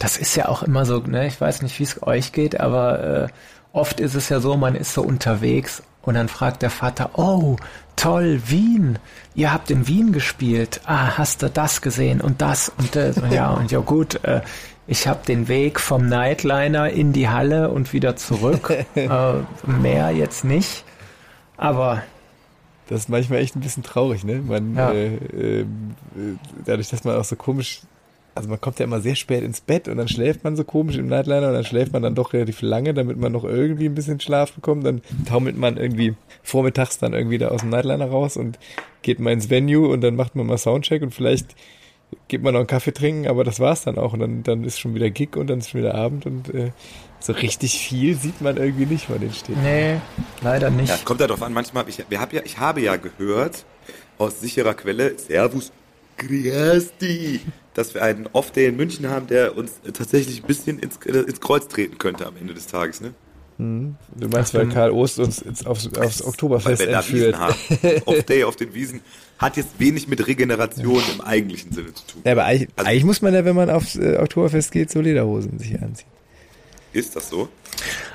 Das ist ja auch immer so, ne? Ich weiß nicht, wie es euch geht, aber oft ist es ja so, man ist so unterwegs und dann fragt der Vater, oh, toll, Wien, ihr habt in Wien gespielt, hast du das gesehen und das und das. Und ich habe den Weg vom Nightliner in die Halle und wieder zurück, mehr jetzt nicht, aber... Das ist manchmal echt ein bisschen traurig, ne? Dadurch, dass man auch so komisch, also man kommt ja immer sehr spät ins Bett und dann schläft man so komisch im Nightliner und dann schläft man dann doch relativ lange, damit man noch irgendwie ein bisschen Schlaf bekommt. Dann taumelt man irgendwie vormittags dann irgendwie da aus dem Nightliner raus und geht mal ins Venue und dann macht man mal Soundcheck und vielleicht geht man noch einen Kaffee trinken, aber das war's dann auch. Und dann ist schon wieder Gig und dann ist schon wieder Abend und so richtig viel sieht man irgendwie nicht von den Städten. Nee, leider nicht. Ja, kommt darauf an, manchmal ich habe ja gehört, aus sicherer Quelle, Servus Christi, dass wir einen Off-Day in München haben, der uns tatsächlich ein bisschen ins Kreuz treten könnte am Ende des Tages, ne? Mhm. Du meinst, weil Karl Ost uns aufs Oktoberfest entführt. Off-Day auf den Wiesen hat jetzt wenig mit Regeneration im eigentlichen Sinne zu tun. Ja, aber eigentlich muss man ja, wenn man aufs Oktoberfest geht, so Lederhosen sich anziehen. Ist das so?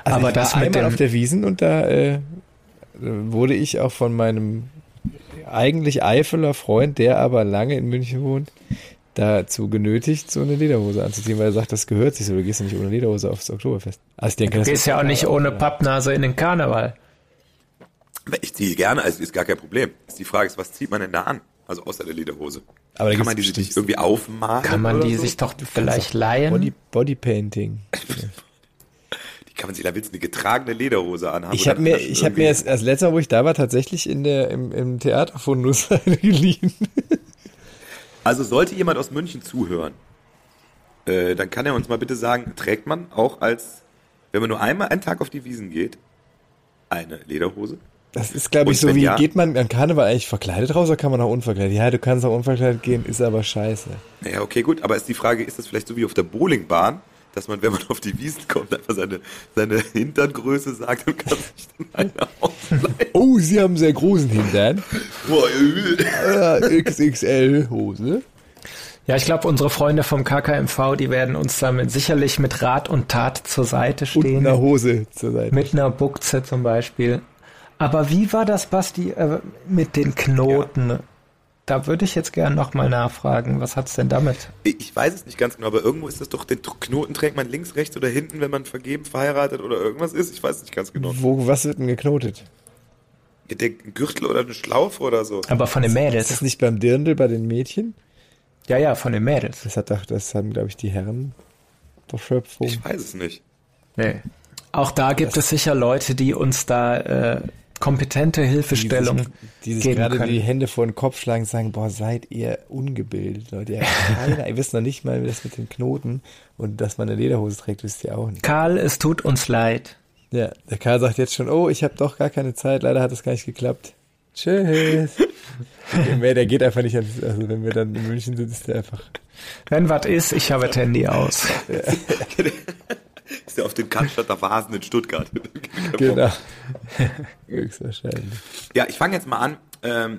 Also aber das einmal auf der Wiesn und da wurde ich auch von meinem eigentlich Eifeler Freund, der aber lange in München wohnt, dazu genötigt, so eine Lederhose anzuziehen, weil er sagt, das gehört sich so, du gehst ja nicht ohne Lederhose aufs Oktoberfest. Also ich denke, du gehst ja auch nicht ohne Pappnase in den Karneval. Ich ziehe gerne, also ist gar kein Problem. Die Frage ist, was zieht man denn da an? Also außer der Lederhose. Aber kann man die sich irgendwie aufmalen? Kann man die sich doch vielleicht leihen? Bodypainting. Kann man sich, da willst du eine getragene Lederhose anhaben? Ich habe mir als letztes Mal, wo ich da war, tatsächlich im Theater von Nuss geliehen. Also sollte jemand aus München zuhören, dann kann er uns mal bitte sagen, trägt man auch als, wenn man nur einmal einen Tag auf die Wiesn geht, eine Lederhose? Das ist, glaube ich, so wie, geht man an Karneval eigentlich verkleidet raus oder kann man auch unverkleidet? Ja, du kannst auch unverkleidet gehen, ist aber scheiße. Ja, okay, gut, aber ist die Frage, ist das vielleicht so wie auf der Bowlingbahn, dass man, wenn man auf die Wiesn kommt, einfach seine Hinterngröße sagt und kann sich dann einer ausleihen. Oh, Sie haben sehr großen Hintern. XXL-Hose. Ja, ich glaube, unsere Freunde vom KKMV, die werden uns damit sicherlich mit Rat und Tat zur Seite stehen. Mit einer Hose zur Seite. Mit einer Buchse zum Beispiel. Aber wie war das, Basti, mit den Knoten? Ja. Da würde ich jetzt gerne nochmal nachfragen, was hat's denn damit? Ich weiß es nicht ganz genau, aber irgendwo ist das doch, den Knoten trägt man links, rechts oder hinten, wenn man vergeben, verheiratet oder irgendwas ist. Ich weiß es nicht ganz genau. Was wird denn geknotet? Der Gürtel oder eine Schlaufe oder so. Aber von den Mädels. Ist das nicht beim Dirndl bei den Mädchen? Ja, von den Mädels. Das haben, glaube ich, die Herren doch Schöpfung. Ich weiß es nicht. Nee. Auch da gibt es sicher Leute, die uns da kompetente Hilfestellung die sich geben gerade können. Die Hände vor den Kopf schlagen und sagen, boah, seid ihr ungebildet, Leute. Ihr wisst noch nicht mal das mit dem Knoten und dass man eine Lederhose trägt, wisst ihr auch nicht. Karl, es tut uns leid. Ja, der Karl sagt jetzt schon, oh, ich habe doch gar keine Zeit, leider hat es gar nicht geklappt. Tschüss. Der geht einfach nicht, also wenn wir dann in München sind, ist der einfach... Wenn was ist, ich habe das Handy aus. Ja. Ist ja auf den Cannstatter Vasen in Stuttgart. Genau. Höchstwahrscheinlich. Ja, ich fange jetzt mal an,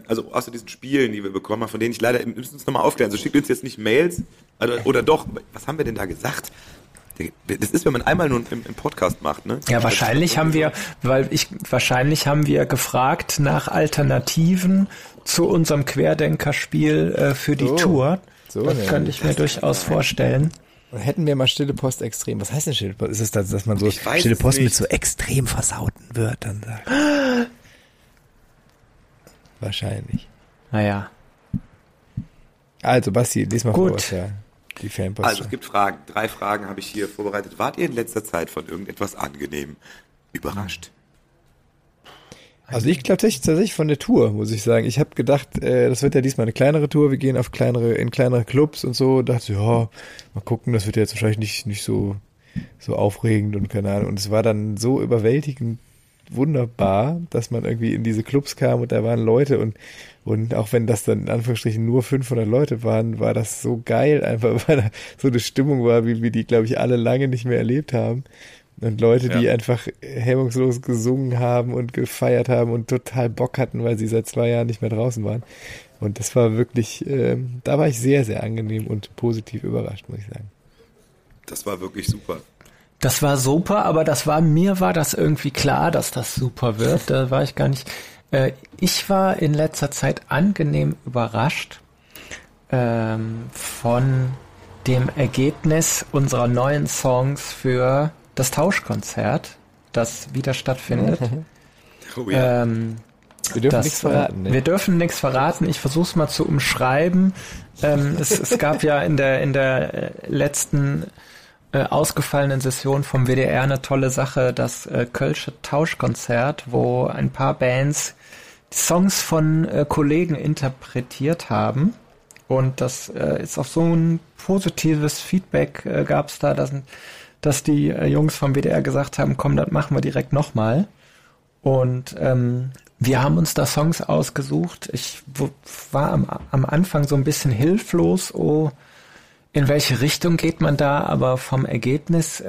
also außer diesen Spielen, die wir bekommen haben, von denen ich leider, müssen uns nochmal aufklären, also schickt uns jetzt nicht Mails, oder doch, was haben wir denn da gesagt? Das ist, wenn man einmal nur im Podcast macht, ne? Ja, wahrscheinlich haben wir gefragt nach Alternativen zu unserem Querdenkerspiel für die Tour. So, das könnte ich mir durchaus vorstellen. Und hätten wir mal Stille Post extrem. Was heißt denn Stille Post? Ist es das, dass man so Stille Post mit so extrem versauten Wörtern sagt? Wahrscheinlich. Naja. Also, Basti, lies mal vor, was ja. Die Fanpost. Also es gibt Fragen. 3 Fragen habe ich hier vorbereitet. Wart ihr in letzter Zeit von irgendetwas angenehm überrascht? Also ich glaube tatsächlich von der Tour, muss ich sagen. Ich habe gedacht, das wird ja diesmal eine kleinere Tour. Wir gehen in kleinere Clubs und so. Dachte, ja, mal gucken, das wird ja jetzt wahrscheinlich nicht so aufregend und keine Ahnung. Und es war dann so überwältigend wunderbar, dass man irgendwie in diese Clubs kam und da waren Leute und auch wenn das dann in Anführungsstrichen nur 500 Leute waren, war das so geil einfach, weil da so eine Stimmung war, wie wir die, glaube ich, alle lange nicht mehr erlebt haben und Leute, die einfach hemmungslos gesungen haben und gefeiert haben und total Bock hatten, weil sie seit 2 Jahren nicht mehr draußen waren und das war wirklich, da war ich sehr, sehr angenehm und positiv überrascht, muss ich sagen. Das war wirklich super. Das war super, aber mir war das irgendwie klar, dass das super wird. Da war ich gar nicht. Ich war in letzter Zeit angenehm überrascht von dem Ergebnis unserer neuen Songs für das Tauschkonzert, das wieder stattfindet. Oh ja. Wir dürfen nichts verraten. Ne? Wir dürfen nichts verraten. Ich versuche es mal zu umschreiben. Es gab ja in der letzten ausgefallenen Session vom WDR eine tolle Sache, das Kölsche Tauschkonzert, wo ein paar Bands Songs von Kollegen interpretiert haben und das ist auch so ein positives Feedback gab es da, dass die Jungs vom WDR gesagt haben, komm, das machen wir direkt nochmal und wir haben uns da Songs ausgesucht. Ich war am Anfang so ein bisschen hilflos, in welche Richtung geht man da, aber vom Ergebnis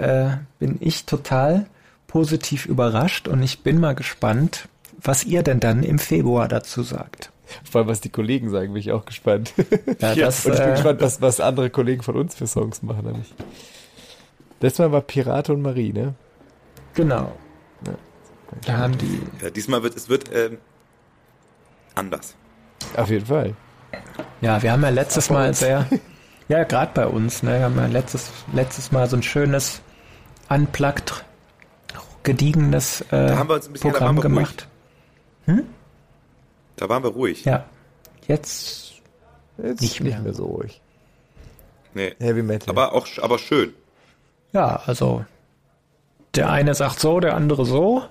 bin ich total positiv überrascht und ich bin mal gespannt, was ihr denn dann im Februar dazu sagt. Vor allem, was die Kollegen sagen, bin ich auch gespannt. Ja, und ich bin gespannt, was andere Kollegen von uns für Songs machen. Nämlich. Letztes Mal war Pirate und Marie, ne? Genau. Ja, da haben die... Ja, diesmal wird es anders. Auf jeden Fall. Ja, wir haben ja letztes Mal sehr... Ja, gerade bei uns, ne? Wir haben ja letztes Mal so ein schönes, unplugged, gediegenes Programm gemacht. Hm? Da waren wir ruhig. Ja. Jetzt nicht mehr so ruhig. Nee. Heavy Metal. Aber schön. Ja, also der eine sagt so, der andere so.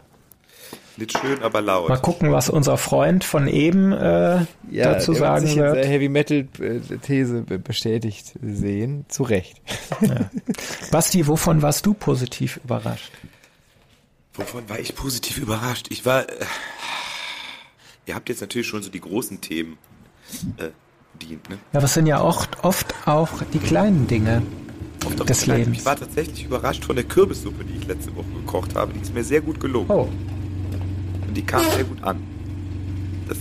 Nicht schön, aber laut. Mal gucken, was unser Freund von eben dazu sagen wird. Ja, der Heavy-Metal-These bestätigt sehen, zu Recht. Ja. Basti, wovon warst du positiv überrascht? Wovon war ich positiv überrascht? Ich war... ihr habt jetzt natürlich schon so die großen Themen bedient, ne? Ja, aber es sind ja oft auch die kleinen Dinge. Des Lebens. Ich war tatsächlich überrascht von der Kürbissuppe, die ich letzte Woche gekocht habe. Die ist mir sehr gut gelungen. Oh. Die kam sehr gut an. Da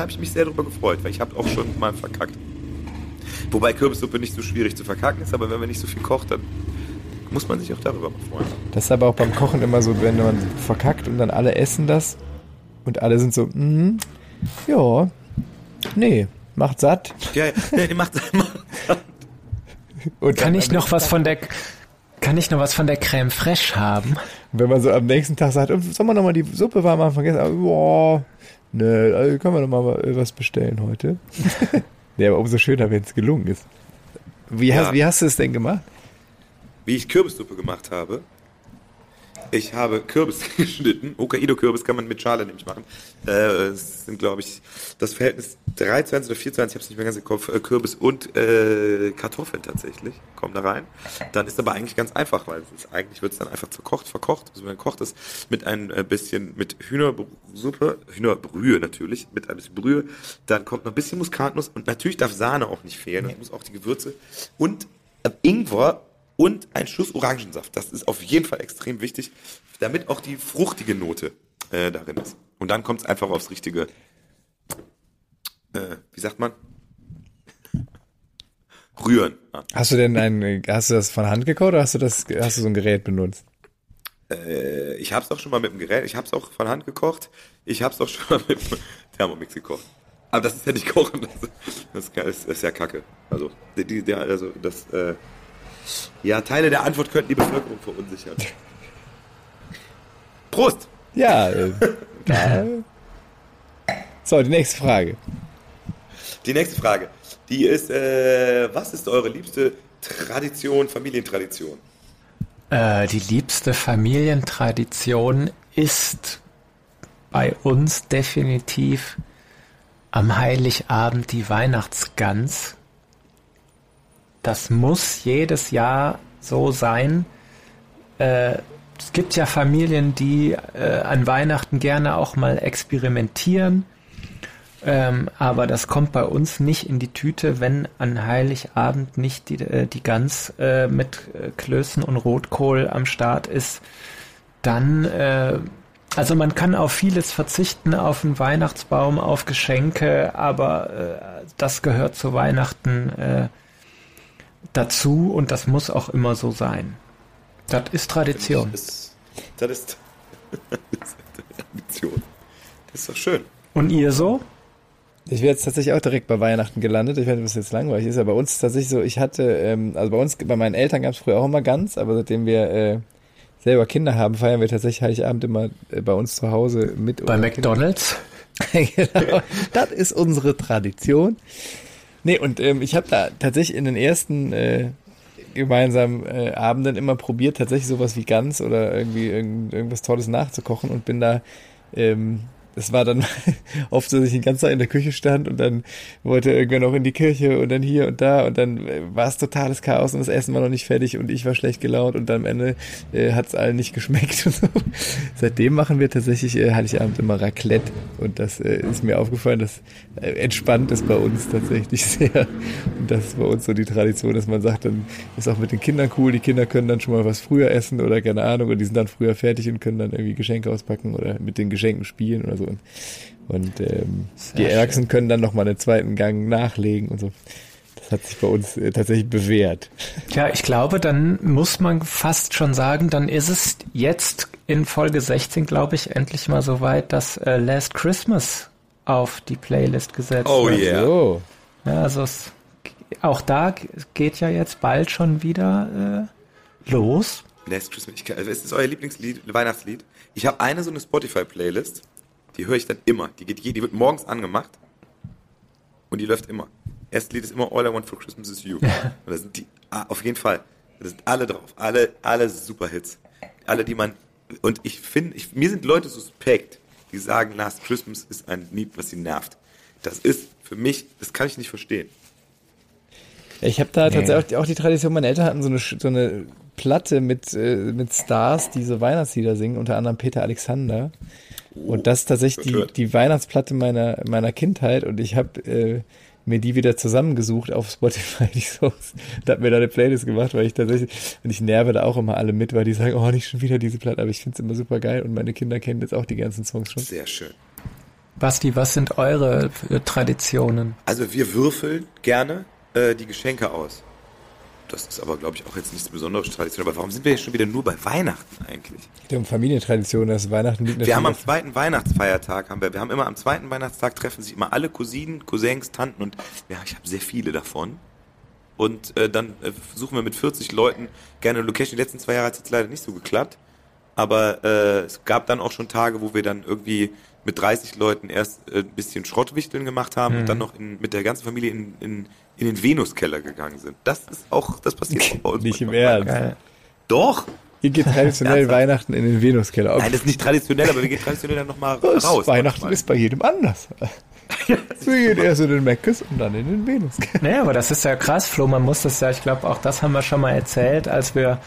habe ich mich sehr drüber gefreut, weil ich habe auch schon mal verkackt. Wobei Kürbissuppe nicht so schwierig zu verkacken ist, aber wenn man nicht so viel kocht, dann muss man sich auch darüber freuen. Das ist aber auch beim Kochen immer so, wenn man verkackt und dann alle essen das und alle sind so, ja, nee, macht satt. Ja, nee, macht satt. Und Kann ich noch was von der Crème fraîche haben? Wenn man so am nächsten Tag sagt, sollen wir nochmal die Suppe warm machen von gestern? Boah, ne, also können wir nochmal was bestellen heute? Ja, aber umso schöner, wenn es gelungen ist. Wie hast du es denn gemacht? Wie ich Kürbissuppe gemacht habe, Ich habe Kürbis geschnitten. Hokkaido-Kürbis kann man mit Schale nämlich machen. Es sind, glaube ich, das Verhältnis 23 oder 24, ich habe es nicht mehr ganz im Kopf, Kürbis und Kartoffeln tatsächlich kommen da rein. Dann ist aber eigentlich ganz einfach, weil es ist, eigentlich wird es dann einfach verkocht, bis man gekocht ist, mit ein bisschen mit Hühnersuppe, Hühnerbrühe natürlich, mit ein bisschen Brühe. Dann kommt noch ein bisschen Muskatnuss und natürlich darf Sahne auch nicht fehlen. Das muss auch die Gewürze und Ingwer und ein Schuss Orangensaft. Das ist auf jeden Fall extrem wichtig, damit auch die fruchtige Note darin ist. Und dann kommt es einfach aufs richtige, wie sagt man? Rühren. Ah. Hast du das von Hand gekocht oder hast du so ein Gerät benutzt? Ich habe es auch schon mal mit dem Gerät, ich habe es auch von Hand gekocht, ich habe es auch schon mal mit dem Thermomix gekocht. Aber das ist ja nicht kochen, das ist ja Kacke. Also, Teile der Antwort könnten die Bevölkerung verunsichern. Prost! Ja. So, die nächste Frage. Die ist, was ist eure liebste Familientradition? Die liebste Familientradition ist bei uns definitiv am Heiligabend die Weihnachtsgans. Das muss jedes Jahr so sein. Es gibt ja Familien, die an Weihnachten gerne auch mal experimentieren. Aber das kommt bei uns nicht in die Tüte, wenn an Heiligabend nicht die Gans mit Klößen und Rotkohl am Start ist. Dann... Also man kann auf vieles verzichten, auf einen Weihnachtsbaum, auf Geschenke, aber das gehört zu Weihnachten dazu und das muss auch immer so sein. Das ist Tradition. Das ist Tradition. Das ist doch schön. Und ihr so? Ich wäre jetzt tatsächlich auch direkt bei Weihnachten gelandet. Ich weiß, was jetzt langweilig ist, aber bei uns tatsächlich so, ich hatte, bei meinen Eltern gab es früher auch immer Gans, aber seitdem wir... selber Kinder haben, feiern wir tatsächlich Heiligabend immer bei uns zu Hause mit. Bei McDonald's? Genau, das ist unsere Tradition. Nee, und ich habe da tatsächlich in den ersten gemeinsamen Abenden immer probiert, tatsächlich sowas wie Gans oder irgendwie irgendwas Tolles nachzukochen und bin da... Das war dann oft so, dass ich den ganzen Tag in der Küche stand und dann wollte irgendwer noch in die Kirche und dann hier und da und dann war es totales Chaos und das Essen war noch nicht fertig und ich war schlecht gelaunt und dann am Ende hat es allen nicht geschmeckt und so. Seitdem machen wir tatsächlich Heiligabend immer Raclette und das ist mir aufgefallen, das entspannt ist bei uns tatsächlich sehr und das ist bei uns so die Tradition, dass man sagt, dann ist auch mit den Kindern cool, die Kinder können dann schon mal was früher essen oder keine Ahnung und die sind dann früher fertig und können dann irgendwie Geschenke auspacken oder mit den Geschenken spielen oder so. Und die Erwachsenen können dann nochmal den zweiten Gang nachlegen und so. Das hat sich bei uns tatsächlich bewährt. Ja, ich glaube, dann muss man fast schon sagen, dann ist es jetzt in Folge 16, glaube ich, endlich mal so weit, dass Last Christmas auf die Playlist gesetzt wird. Yeah. Oh ja. Also auch da geht ja jetzt bald schon wieder los. Last Christmas. Es ist euer Lieblingslied, Weihnachtslied. Ich habe so eine Spotify-Playlist. Die höre ich dann immer. Die wird morgens angemacht und die läuft immer. Erstes Lied ist immer All I Want for Christmas is You. Und da sind die, auf jeden Fall, da sind alle drauf. Alle Superhits. Alle, die man, und ich finde, mir sind Leute suspekt, die sagen, Last Christmas ist ein Lied, was sie nervt. Das ist für mich, das kann ich nicht verstehen. Ich habe da tatsächlich auch die Tradition, meine Eltern hatten so eine Platte mit Stars, die so Weihnachtslieder singen, unter anderem Peter Alexander. Und das ist tatsächlich die Weihnachtsplatte meiner Kindheit und ich habe mir die wieder zusammengesucht auf Spotify, die Songs, und habe mir da eine Playlist gemacht, weil ich tatsächlich, und ich nerve da auch immer alle mit, weil die sagen, oh, nicht schon wieder diese Platte, aber ich finde es immer super geil und meine Kinder kennen jetzt auch die ganzen Songs schon. Sehr schön. Basti, was sind eure Traditionen? Also wir würfeln gerne die Geschenke aus. Das ist aber, glaube ich, auch jetzt nichts Besonderes Tradition. Aber warum sind wir jetzt schon wieder nur bei Weihnachten eigentlich? Es geht um Familientradition, dass Weihnachten liegt. Wir haben am zweiten Weihnachtsfeiertag, wir haben immer am zweiten Weihnachtstag treffen sich immer alle Cousinen, Cousins, Tanten und ja, ich habe sehr viele davon. Und dann versuchen wir mit 40 Leuten gerne eine Location. Die letzten 2 Jahre hat es jetzt leider nicht so geklappt. Aber es gab dann auch schon Tage, wo wir dann irgendwie mit 30 Leuten erst ein bisschen Schrottwichteln gemacht haben und dann noch mit der ganzen Familie in den Venus Celler gegangen sind. Das ist auch, das passiert auch bei uns. Nicht im Ernst. Doch, Ihr geht traditionell Weihnachten in den Venus Celler. Nein, das ist nicht traditionell, aber wir gehen traditionell dann nochmal raus. Weihnachten ist bei jedem anders. Wir gehen erst in den Meckes und dann in den Venus Celler. Naja, aber das ist ja krass, Flo. Man muss das ja, ich glaube, auch das haben wir schon mal erzählt, als wir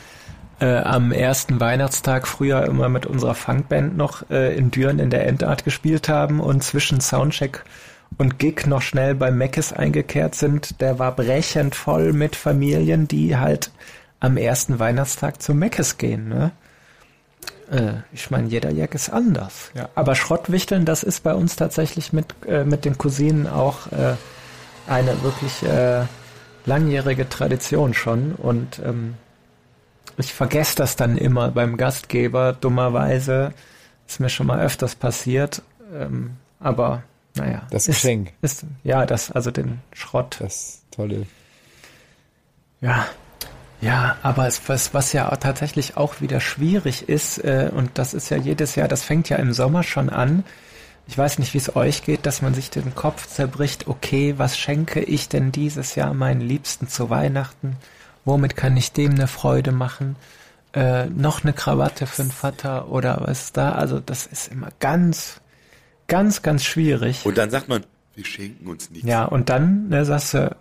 am ersten Weihnachtstag früher immer mit unserer Funkband noch in Düren in der Endart gespielt haben und zwischen Soundcheck und Gig noch schnell bei Meckes eingekehrt sind. Der war brechend voll mit Familien, die halt am ersten Weihnachtstag zu Meckes gehen. Ne? Ich meine, jeder Jack ist anders. Ja. Aber Schrottwichteln, das ist bei uns tatsächlich mit den Cousinen auch eine wirklich langjährige Tradition schon. Und ich vergesse das dann immer beim Gastgeber, dummerweise. Ist mir schon mal öfters passiert. Aber, naja. Das Geschenk. Also den Schrott. Das Tolle. Ja. Ja, aber was ja tatsächlich auch wieder schwierig ist, und das ist ja jedes Jahr, das fängt ja im Sommer schon an. Ich weiß nicht, wie es euch geht, dass man sich den Kopf zerbricht. Okay, was schenke ich denn dieses Jahr meinen Liebsten zu Weihnachten? Womit kann ich dem eine Freude machen? Noch eine Krawatte für den Vater oder was da? Also das ist immer ganz, ganz, ganz schwierig. Und dann sagt man, wir schenken uns nichts. Ja, und dann sagst du,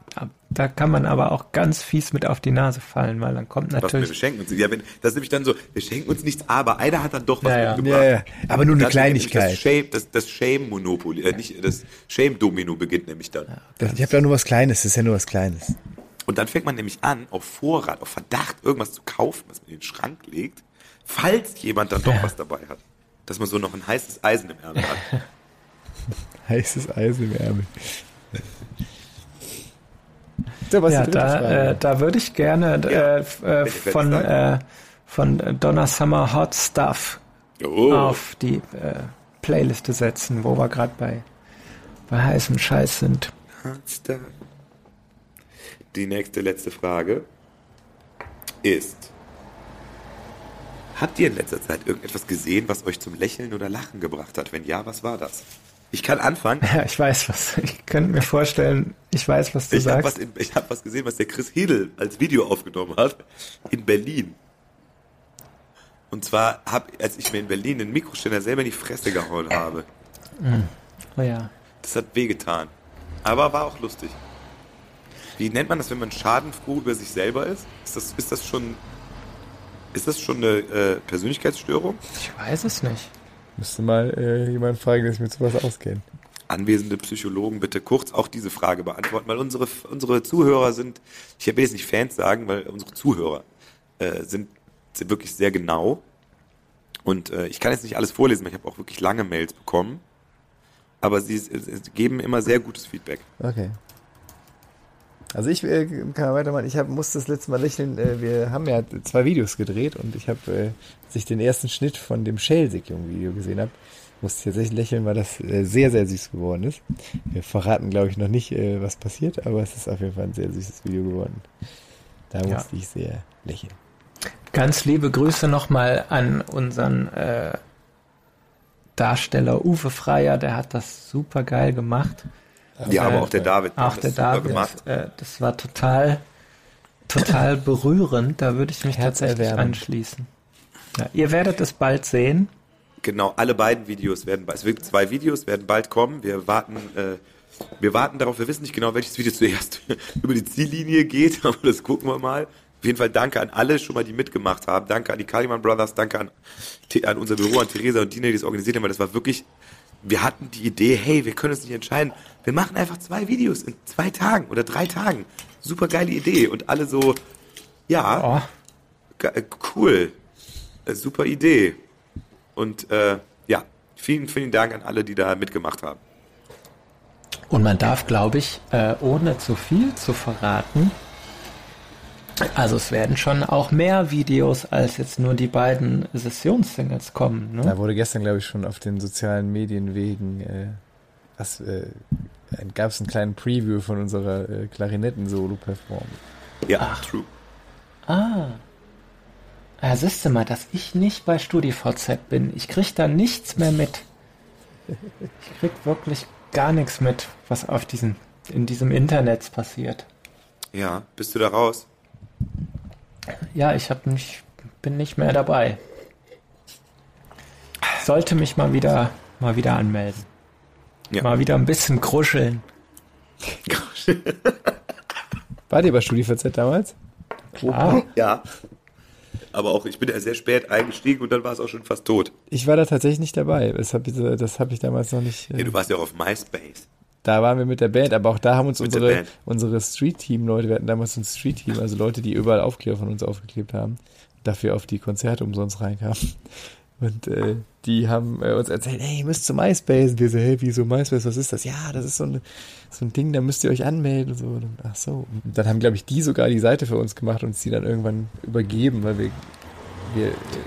da kann man aber auch ganz fies mit auf die Nase fallen, weil dann kommt natürlich... Wir schenken uns nichts. Ja, das ist nämlich dann so, wir schenken uns nichts, aber einer hat dann doch was mitgebracht. Ja. Aber nur eine Kleinigkeit. Das Shame-Monopoly, das Shame-Domino beginnt nämlich dann. Ja, ich habe da nur was Kleines, das ist ja nur was Kleines. Und dann fängt man nämlich an, auf Vorrat, auf Verdacht, irgendwas zu kaufen, was man in den Schrank legt, falls jemand dann doch was dabei hat. Dass man so noch ein heißes Eisen im Ärmel hat. Heißes Eisen im Ärmel. So, was ist da würde ich gerne von Donna Summer Hot Stuff auf die Playliste setzen, wo wir gerade bei heißem Scheiß sind. Hot Stuff. Die nächste, letzte Frage ist, habt ihr in letzter Zeit irgendetwas gesehen, was euch zum Lächeln oder Lachen gebracht hat? Wenn ja, was war das? Ich kann anfangen. Ja, ich weiß was. Ich könnte mir vorstellen, ich weiß, was du sagst. Ich habe was gesehen, was der Chris Hedel als Video aufgenommen hat in Berlin. Und zwar, als ich mir in Berlin den Mikroständer selber in die Fresse gehauen habe. Oh ja. Das hat wehgetan. Aber war auch lustig. Wie nennt man das, wenn man schadenfroh über sich selber ist? Ist das schon eine Persönlichkeitsstörung? Ich weiß es nicht. Müsste mal jemand fragen, dass ich mit sowas auskenne. Anwesende Psychologen, bitte kurz auch diese Frage beantworten, weil unsere Zuhörer sind, ich will jetzt nicht Fans sagen, weil unsere Zuhörer sind wirklich sehr genau. Und ich kann jetzt nicht alles vorlesen, weil ich habe auch wirklich lange Mails bekommen. Aber sie geben immer sehr gutes Feedback. Okay. Also ich kann weitermachen, ich musste das letzte Mal lächeln, wir haben ja 2 Videos gedreht und ich habe, als ich den ersten Schnitt von dem Schelsig-Jung-Video gesehen habe, musste ich tatsächlich lächeln, weil das sehr, sehr süß geworden ist. Wir verraten, glaube ich, noch nicht, was passiert, aber es ist auf jeden Fall ein sehr süßes Video geworden. Da musste ich sehr lächeln. Ganz liebe Grüße nochmal an unseren Darsteller Uwe Freier, der hat das super geil gemacht. Ja, aber auch der David. Auch der David. Das war total berührend. Da würde ich mich tatsächlich anschließen. Ja, ihr werdet es bald sehen. Genau, alle beiden Videos werden bald. Es wird 2 Videos werden bald kommen. Wir warten darauf. Wir wissen nicht genau, welches Video zuerst über die Ziellinie geht, aber das gucken wir mal. Auf jeden Fall danke an alle schon mal, die mitgemacht haben. Danke an die Kalimann Brothers. Danke an unser Büro, an Theresa und Dina, die das organisiert haben. Weil das war wirklich... Wir hatten die Idee, hey, wir können uns nicht entscheiden. Wir machen einfach 2 Videos in 2 Tagen oder 3 Tagen. Super geile Idee. Und alle so, cool. Super Idee. Und vielen, vielen Dank an alle, die da mitgemacht haben. Und man darf, glaube ich, ohne zu viel zu verraten, also es werden schon auch mehr Videos als jetzt nur die beiden Sessions-Singles kommen. Ne? Da wurde gestern, glaube ich, schon auf den sozialen Medien wegen gab es einen kleinen Preview von unserer Klarinetten-Solo-Performance. Ja, true. Siehst du mal, dass ich nicht bei StudiVZ bin. Ich kriege da nichts mehr mit. Ich krieg wirklich gar nichts mit, was auf in diesem Internet passiert. Ja, bist du da raus? Ja, ich habe mich bin nicht mehr dabei. Sollte mich mal wieder anmelden. Ja. Mal wieder ein bisschen kruscheln. Wart ihr bei StudiVZ damals? Klar. Ja. Aber auch, ich bin ja sehr spät eingestiegen und dann war es auch schon fast tot. Ich war da tatsächlich nicht dabei. Das hab ich damals noch nicht... Ja, du warst ja auch auf MySpace. Da waren wir mit der Band, aber auch da haben uns unsere Street-Team-Leute, wir hatten damals ein Street-Team, also Leute, die überall Aufkleber von uns aufgeklebt haben, dafür auf die Konzerte umsonst reinkamen. Und die haben uns erzählt, hey, ihr müsst zu MySpace. Und wir so, hey, wieso MySpace, was ist das? Ja, das ist so ein Ding, da müsst ihr euch anmelden. Und so. Und dann, ach so. Und dann haben, glaube ich, die sogar die Seite für uns gemacht und uns die dann irgendwann übergeben, weil wir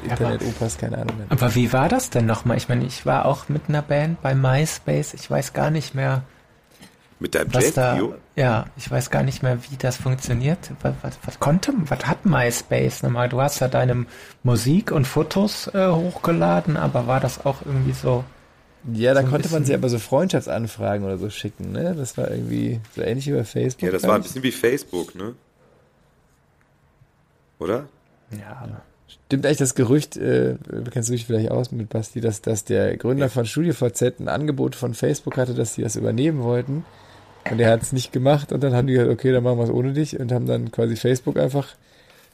Internet-Opas, keine Ahnung mehr. Aber wie war das denn nochmal? Ich meine, ich war auch mit einer Band bei MySpace. Ich weiß gar nicht mehr. Mit deinem Jazz-Video? Ja, ich weiß gar nicht mehr, wie das funktioniert. Was hat MySpace nochmal? Du hast ja deine Musik und Fotos hochgeladen, aber war das auch irgendwie so? Ja, da so konnte man sich aber so Freundschaftsanfragen oder so schicken, ne? Das war irgendwie so ähnlich wie bei Facebook. Ja, das war ein bisschen wie Facebook, ne? Oder? Ja. Stimmt eigentlich das Gerücht, kennst du dich vielleicht aus mit Basti, dass der Gründer von StudiVZ ein Angebot von Facebook hatte, dass sie das übernehmen wollten. Und er hat es nicht gemacht und dann haben die gesagt, okay, dann machen wir es ohne dich und haben dann quasi Facebook einfach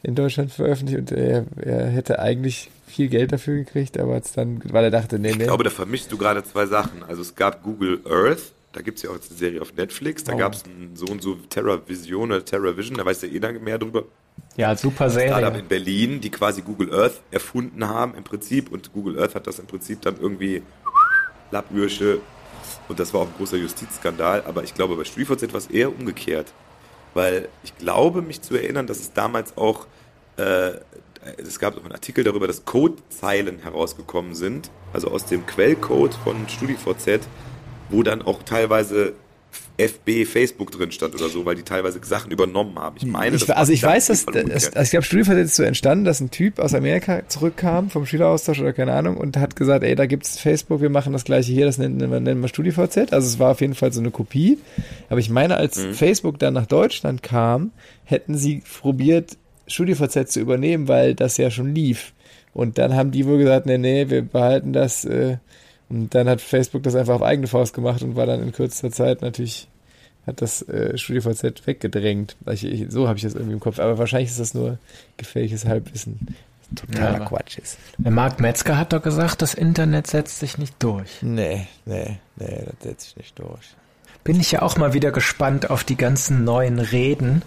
in Deutschland veröffentlicht und er hätte eigentlich viel Geld dafür gekriegt, aber hat's dann, weil er dachte, nee. Ich glaube, da vermischst du gerade zwei Sachen. Also es gab Google Earth, da gibt es ja auch jetzt eine Serie auf Netflix, da gab es so und so TerraVision oder TerraVision, da weißt du dann mehr drüber. Ja, super Serie. Startup in Berlin, die quasi Google Earth erfunden haben im Prinzip und Google Earth hat das im Prinzip dann irgendwie Lappmürsche. Und das war auch ein großer Justizskandal, aber ich glaube, bei StudiVZ war es eher umgekehrt. Weil ich glaube, mich zu erinnern, dass es damals auch, es gab auch einen Artikel darüber, dass Codezeilen herausgekommen sind, also aus dem Quellcode von StudiVZ, wo dann auch teilweise FB Facebook drin stand oder so, weil die teilweise Sachen übernommen haben. Ich meine, ich glaube, StudiVZ ist so entstanden, dass ein Typ aus Amerika zurückkam vom Schüleraustausch oder keine Ahnung und hat gesagt, ey, da gibt's Facebook, wir machen das gleiche hier, das nennen wir StudiVZ. Also es war auf jeden Fall so eine Kopie. Aber ich meine, als Facebook dann nach Deutschland kam, hätten sie probiert, StudiVZ zu übernehmen, weil das ja schon lief. Und dann haben die wohl gesagt, nee, wir behalten das. Und dann hat Facebook das einfach auf eigene Faust gemacht und war dann in kürzester Zeit natürlich, hat das StudiVZ weggedrängt. So habe ich das irgendwie im Kopf. Aber wahrscheinlich ist das nur gefährliches Halbwissen. Totaler Quatsch ist. Mark Metzger hat doch gesagt, das Internet setzt sich nicht durch. Nee, das setzt sich nicht durch. Bin ich ja auch mal wieder gespannt auf die ganzen neuen Reden,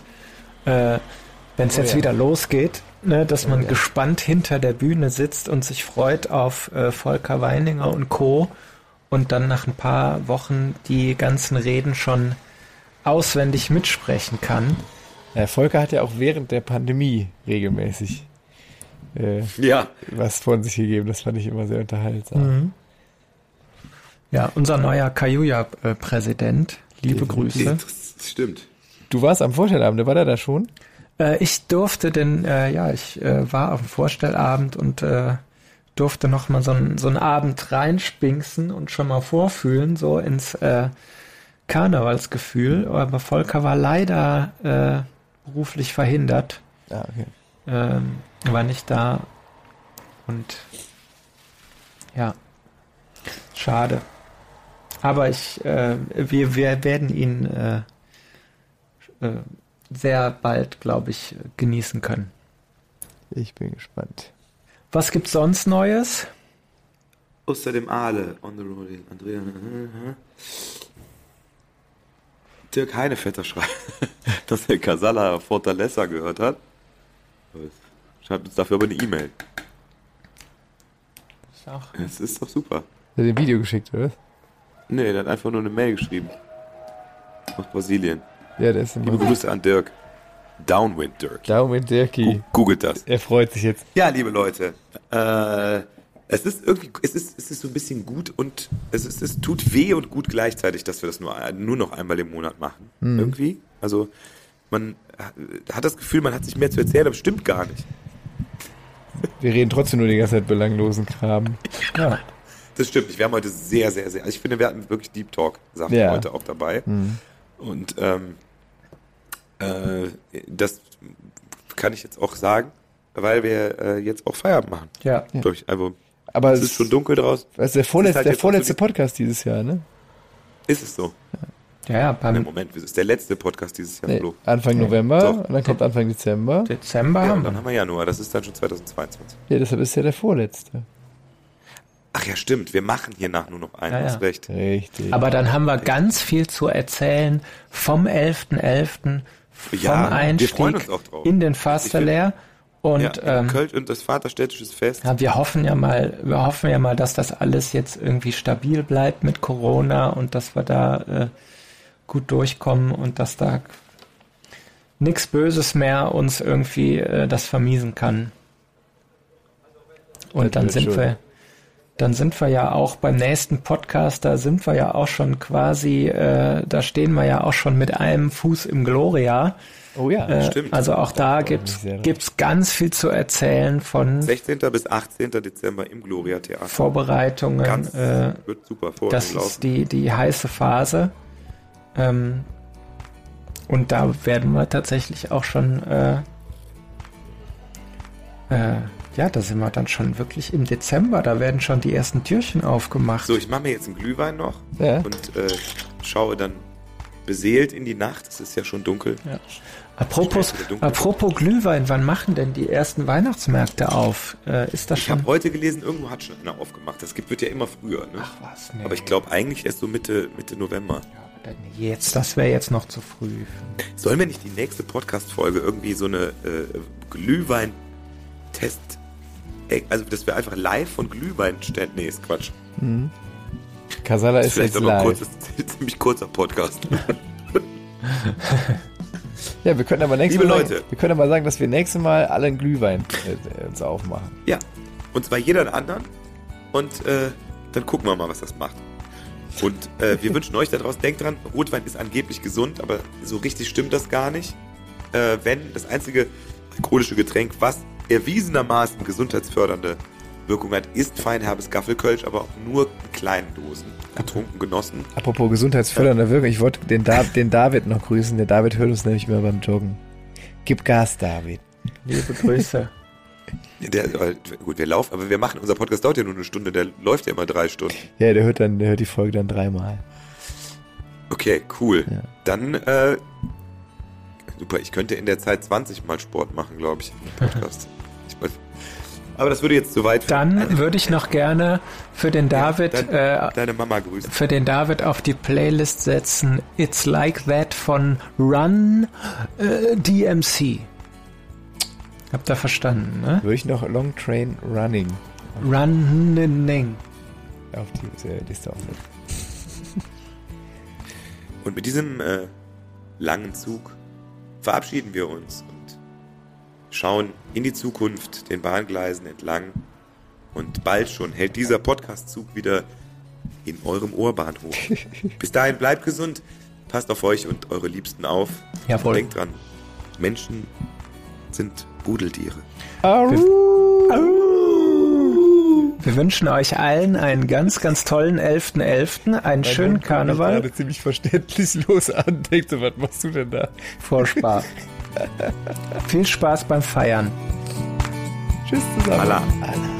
wenn es wieder losgeht. Ne, dass man gespannt hinter der Bühne sitzt und sich freut auf Volker Weininger und Co. und dann nach ein paar Wochen die ganzen Reden schon auswendig mitsprechen kann. Ja, Volker hat ja auch während der Pandemie regelmäßig was von sich gegeben. Das fand ich immer sehr unterhaltsam. Mhm. Ja, unser neuer Kajuja-Präsident. Liebe Grüße. Das stimmt. Du warst am Vorstellabend, war der da schon? Ich durfte ich war auf dem Vorstellabend und durfte noch mal so einen Abend reinspinksen und schon mal vorfühlen, so ins Karnevalsgefühl. Aber Volker war leider beruflich verhindert. Ah, okay. War nicht da und ja, schade. Aber wir werden ihn sehr bald, glaube ich, genießen können. Ich bin gespannt. Was gibt's sonst Neues? Außer dem Ahle, Honorable Andrea. Dirk Heinevetter schreibt, dass der Kasalla Fortaleza gehört hat. Schreibt uns dafür aber eine E-Mail. Es ist doch super. Hat er dir ein Video geschickt, oder? Nee, der hat einfach nur eine Mail geschrieben. Aus Brasilien. Ja, der ist liebe Grüße an Dirk. Downwind Dirk. Downwind Dirki. Googelt das. Er freut sich jetzt. Ja, liebe Leute. Es ist so ein bisschen gut und es tut weh und gut gleichzeitig, dass wir das nur noch einmal im Monat machen. Mhm. Irgendwie. Also man hat das Gefühl, man hat sich mehr zu erzählen, aber stimmt gar nicht. Wir reden trotzdem nur die ganze Zeit belanglosen Kram. Ja. Das stimmt nicht. Wir haben heute sehr, sehr, sehr. Also ich finde, wir hatten wirklich Deep Talk-Sachen heute auch dabei. Mhm. Und das kann ich jetzt auch sagen, weil wir jetzt auch Feierabend machen. Ja. Glaube ich. Also, aber es ist schon dunkel draußen. Das ist der vorletzte Podcast dieses Jahr, ne? Ist es so? Ja. Moment, es ist der letzte Podcast dieses Jahr. Nee, Anfang November so. Und dann kommt Anfang Dezember. Ja, und dann haben wir Januar, das ist dann schon 2022. Ja, deshalb ist ja der vorletzte. Ach ja, stimmt, wir machen hiernach nur noch einen, hast recht. Richtig. Aber dann haben wir ganz viel zu erzählen vom 11.11., vom Einstieg in den Fasteler. Und Köln und das Vaterstädtisches Fest. Ja, wir hoffen ja mal, dass das alles jetzt irgendwie stabil bleibt mit Corona und dass wir da gut durchkommen und dass da nichts Böses mehr uns irgendwie das vermiesen kann. Und dann sind wir ja auch beim nächsten Podcast, da sind wir ja auch schon quasi, da stehen wir ja auch schon mit einem Fuß im Gloria. Oh ja, stimmt. Also auch da gibt's ganz viel zu erzählen von 16. bis 18. Dezember im Gloria Theater. Vorbereitungen. Wird super vor. Das ist die heiße Phase. Und da werden wir tatsächlich auch schon da sind wir dann schon wirklich im Dezember. Da werden schon die ersten Türchen aufgemacht. So, ich mache mir jetzt einen Glühwein noch und schaue dann beseelt in die Nacht. Es ist ja schon dunkel. Ja. Apropos Glühwein, wann machen denn die ersten Weihnachtsmärkte auf? Ist das ich schon? Ich habe heute gelesen, irgendwo hat schon einer aufgemacht. Das wird ja immer früher. Ne? Ach was, nee. Aber ich glaube eigentlich erst so Mitte November. Ja, aber dann jetzt, das wäre jetzt noch zu früh. Sollen wir nicht die nächste Podcast-Folge irgendwie so eine Glühwein-Test... Also, dass wir einfach live von Glühwein stellen. Nee, ist Quatsch. Mhm. Kasalla ist jetzt live. Das ist ein ziemlich kurzer Podcast. Ja, wir können aber sagen, dass wir nächstes Mal alle einen Glühwein uns aufmachen. Ja, und zwar jeder einen anderen. Und dann gucken wir mal, was das macht. Und wir wünschen euch da draußen, denkt dran, Rotwein ist angeblich gesund, aber so richtig stimmt das gar nicht. Wenn das einzige alkoholische Getränk, was erwiesenermaßen gesundheitsfördernde Wirkung hat, ist feinherbes Gaffelkölsch, aber auch nur in kleinen Dosen. Getrunken, genossen. Apropos gesundheitsfördernde Wirkung, ich wollte den David noch grüßen. Der David hört uns nämlich immer beim Joggen. Gib Gas, David. Liebe Grüße. Wir laufen, aber unser Podcast dauert ja nur eine Stunde, der läuft ja immer 3 Stunden. Ja, der hört die Folge dann 3-mal. Okay, cool. Ja. Dann, super, ich könnte in der Zeit 20-mal Sport machen, glaube ich, im Podcast. Aber das würde jetzt zu weit führen. Dann würde ich noch gerne für den David deine Mama grüßen. Für den David auf die Playlist setzen It's Like That von Run DMC. Habt ihr verstanden, ne? Würde ich noch Long Train Running. Running. Auf die Liste aufnehmen. Und mit diesem langen Zug verabschieden wir uns. Schauen in die Zukunft, den Bahngleisen entlang, und bald schon hält dieser Podcast-Zug wieder in eurem Ohrbahnhof. Bis dahin, bleibt gesund, passt auf euch und eure Liebsten auf. Jawohl. Und denkt dran, Menschen sind Rudeltiere. Wir wünschen euch allen einen ganz, ganz tollen 11.11., einen schönen Karneval. Ich gerade ziemlich verständlich los an, denkt, was machst du denn da? Vorspaß. Viel Spaß beim Feiern. Tschüss zusammen. Allah. Allah.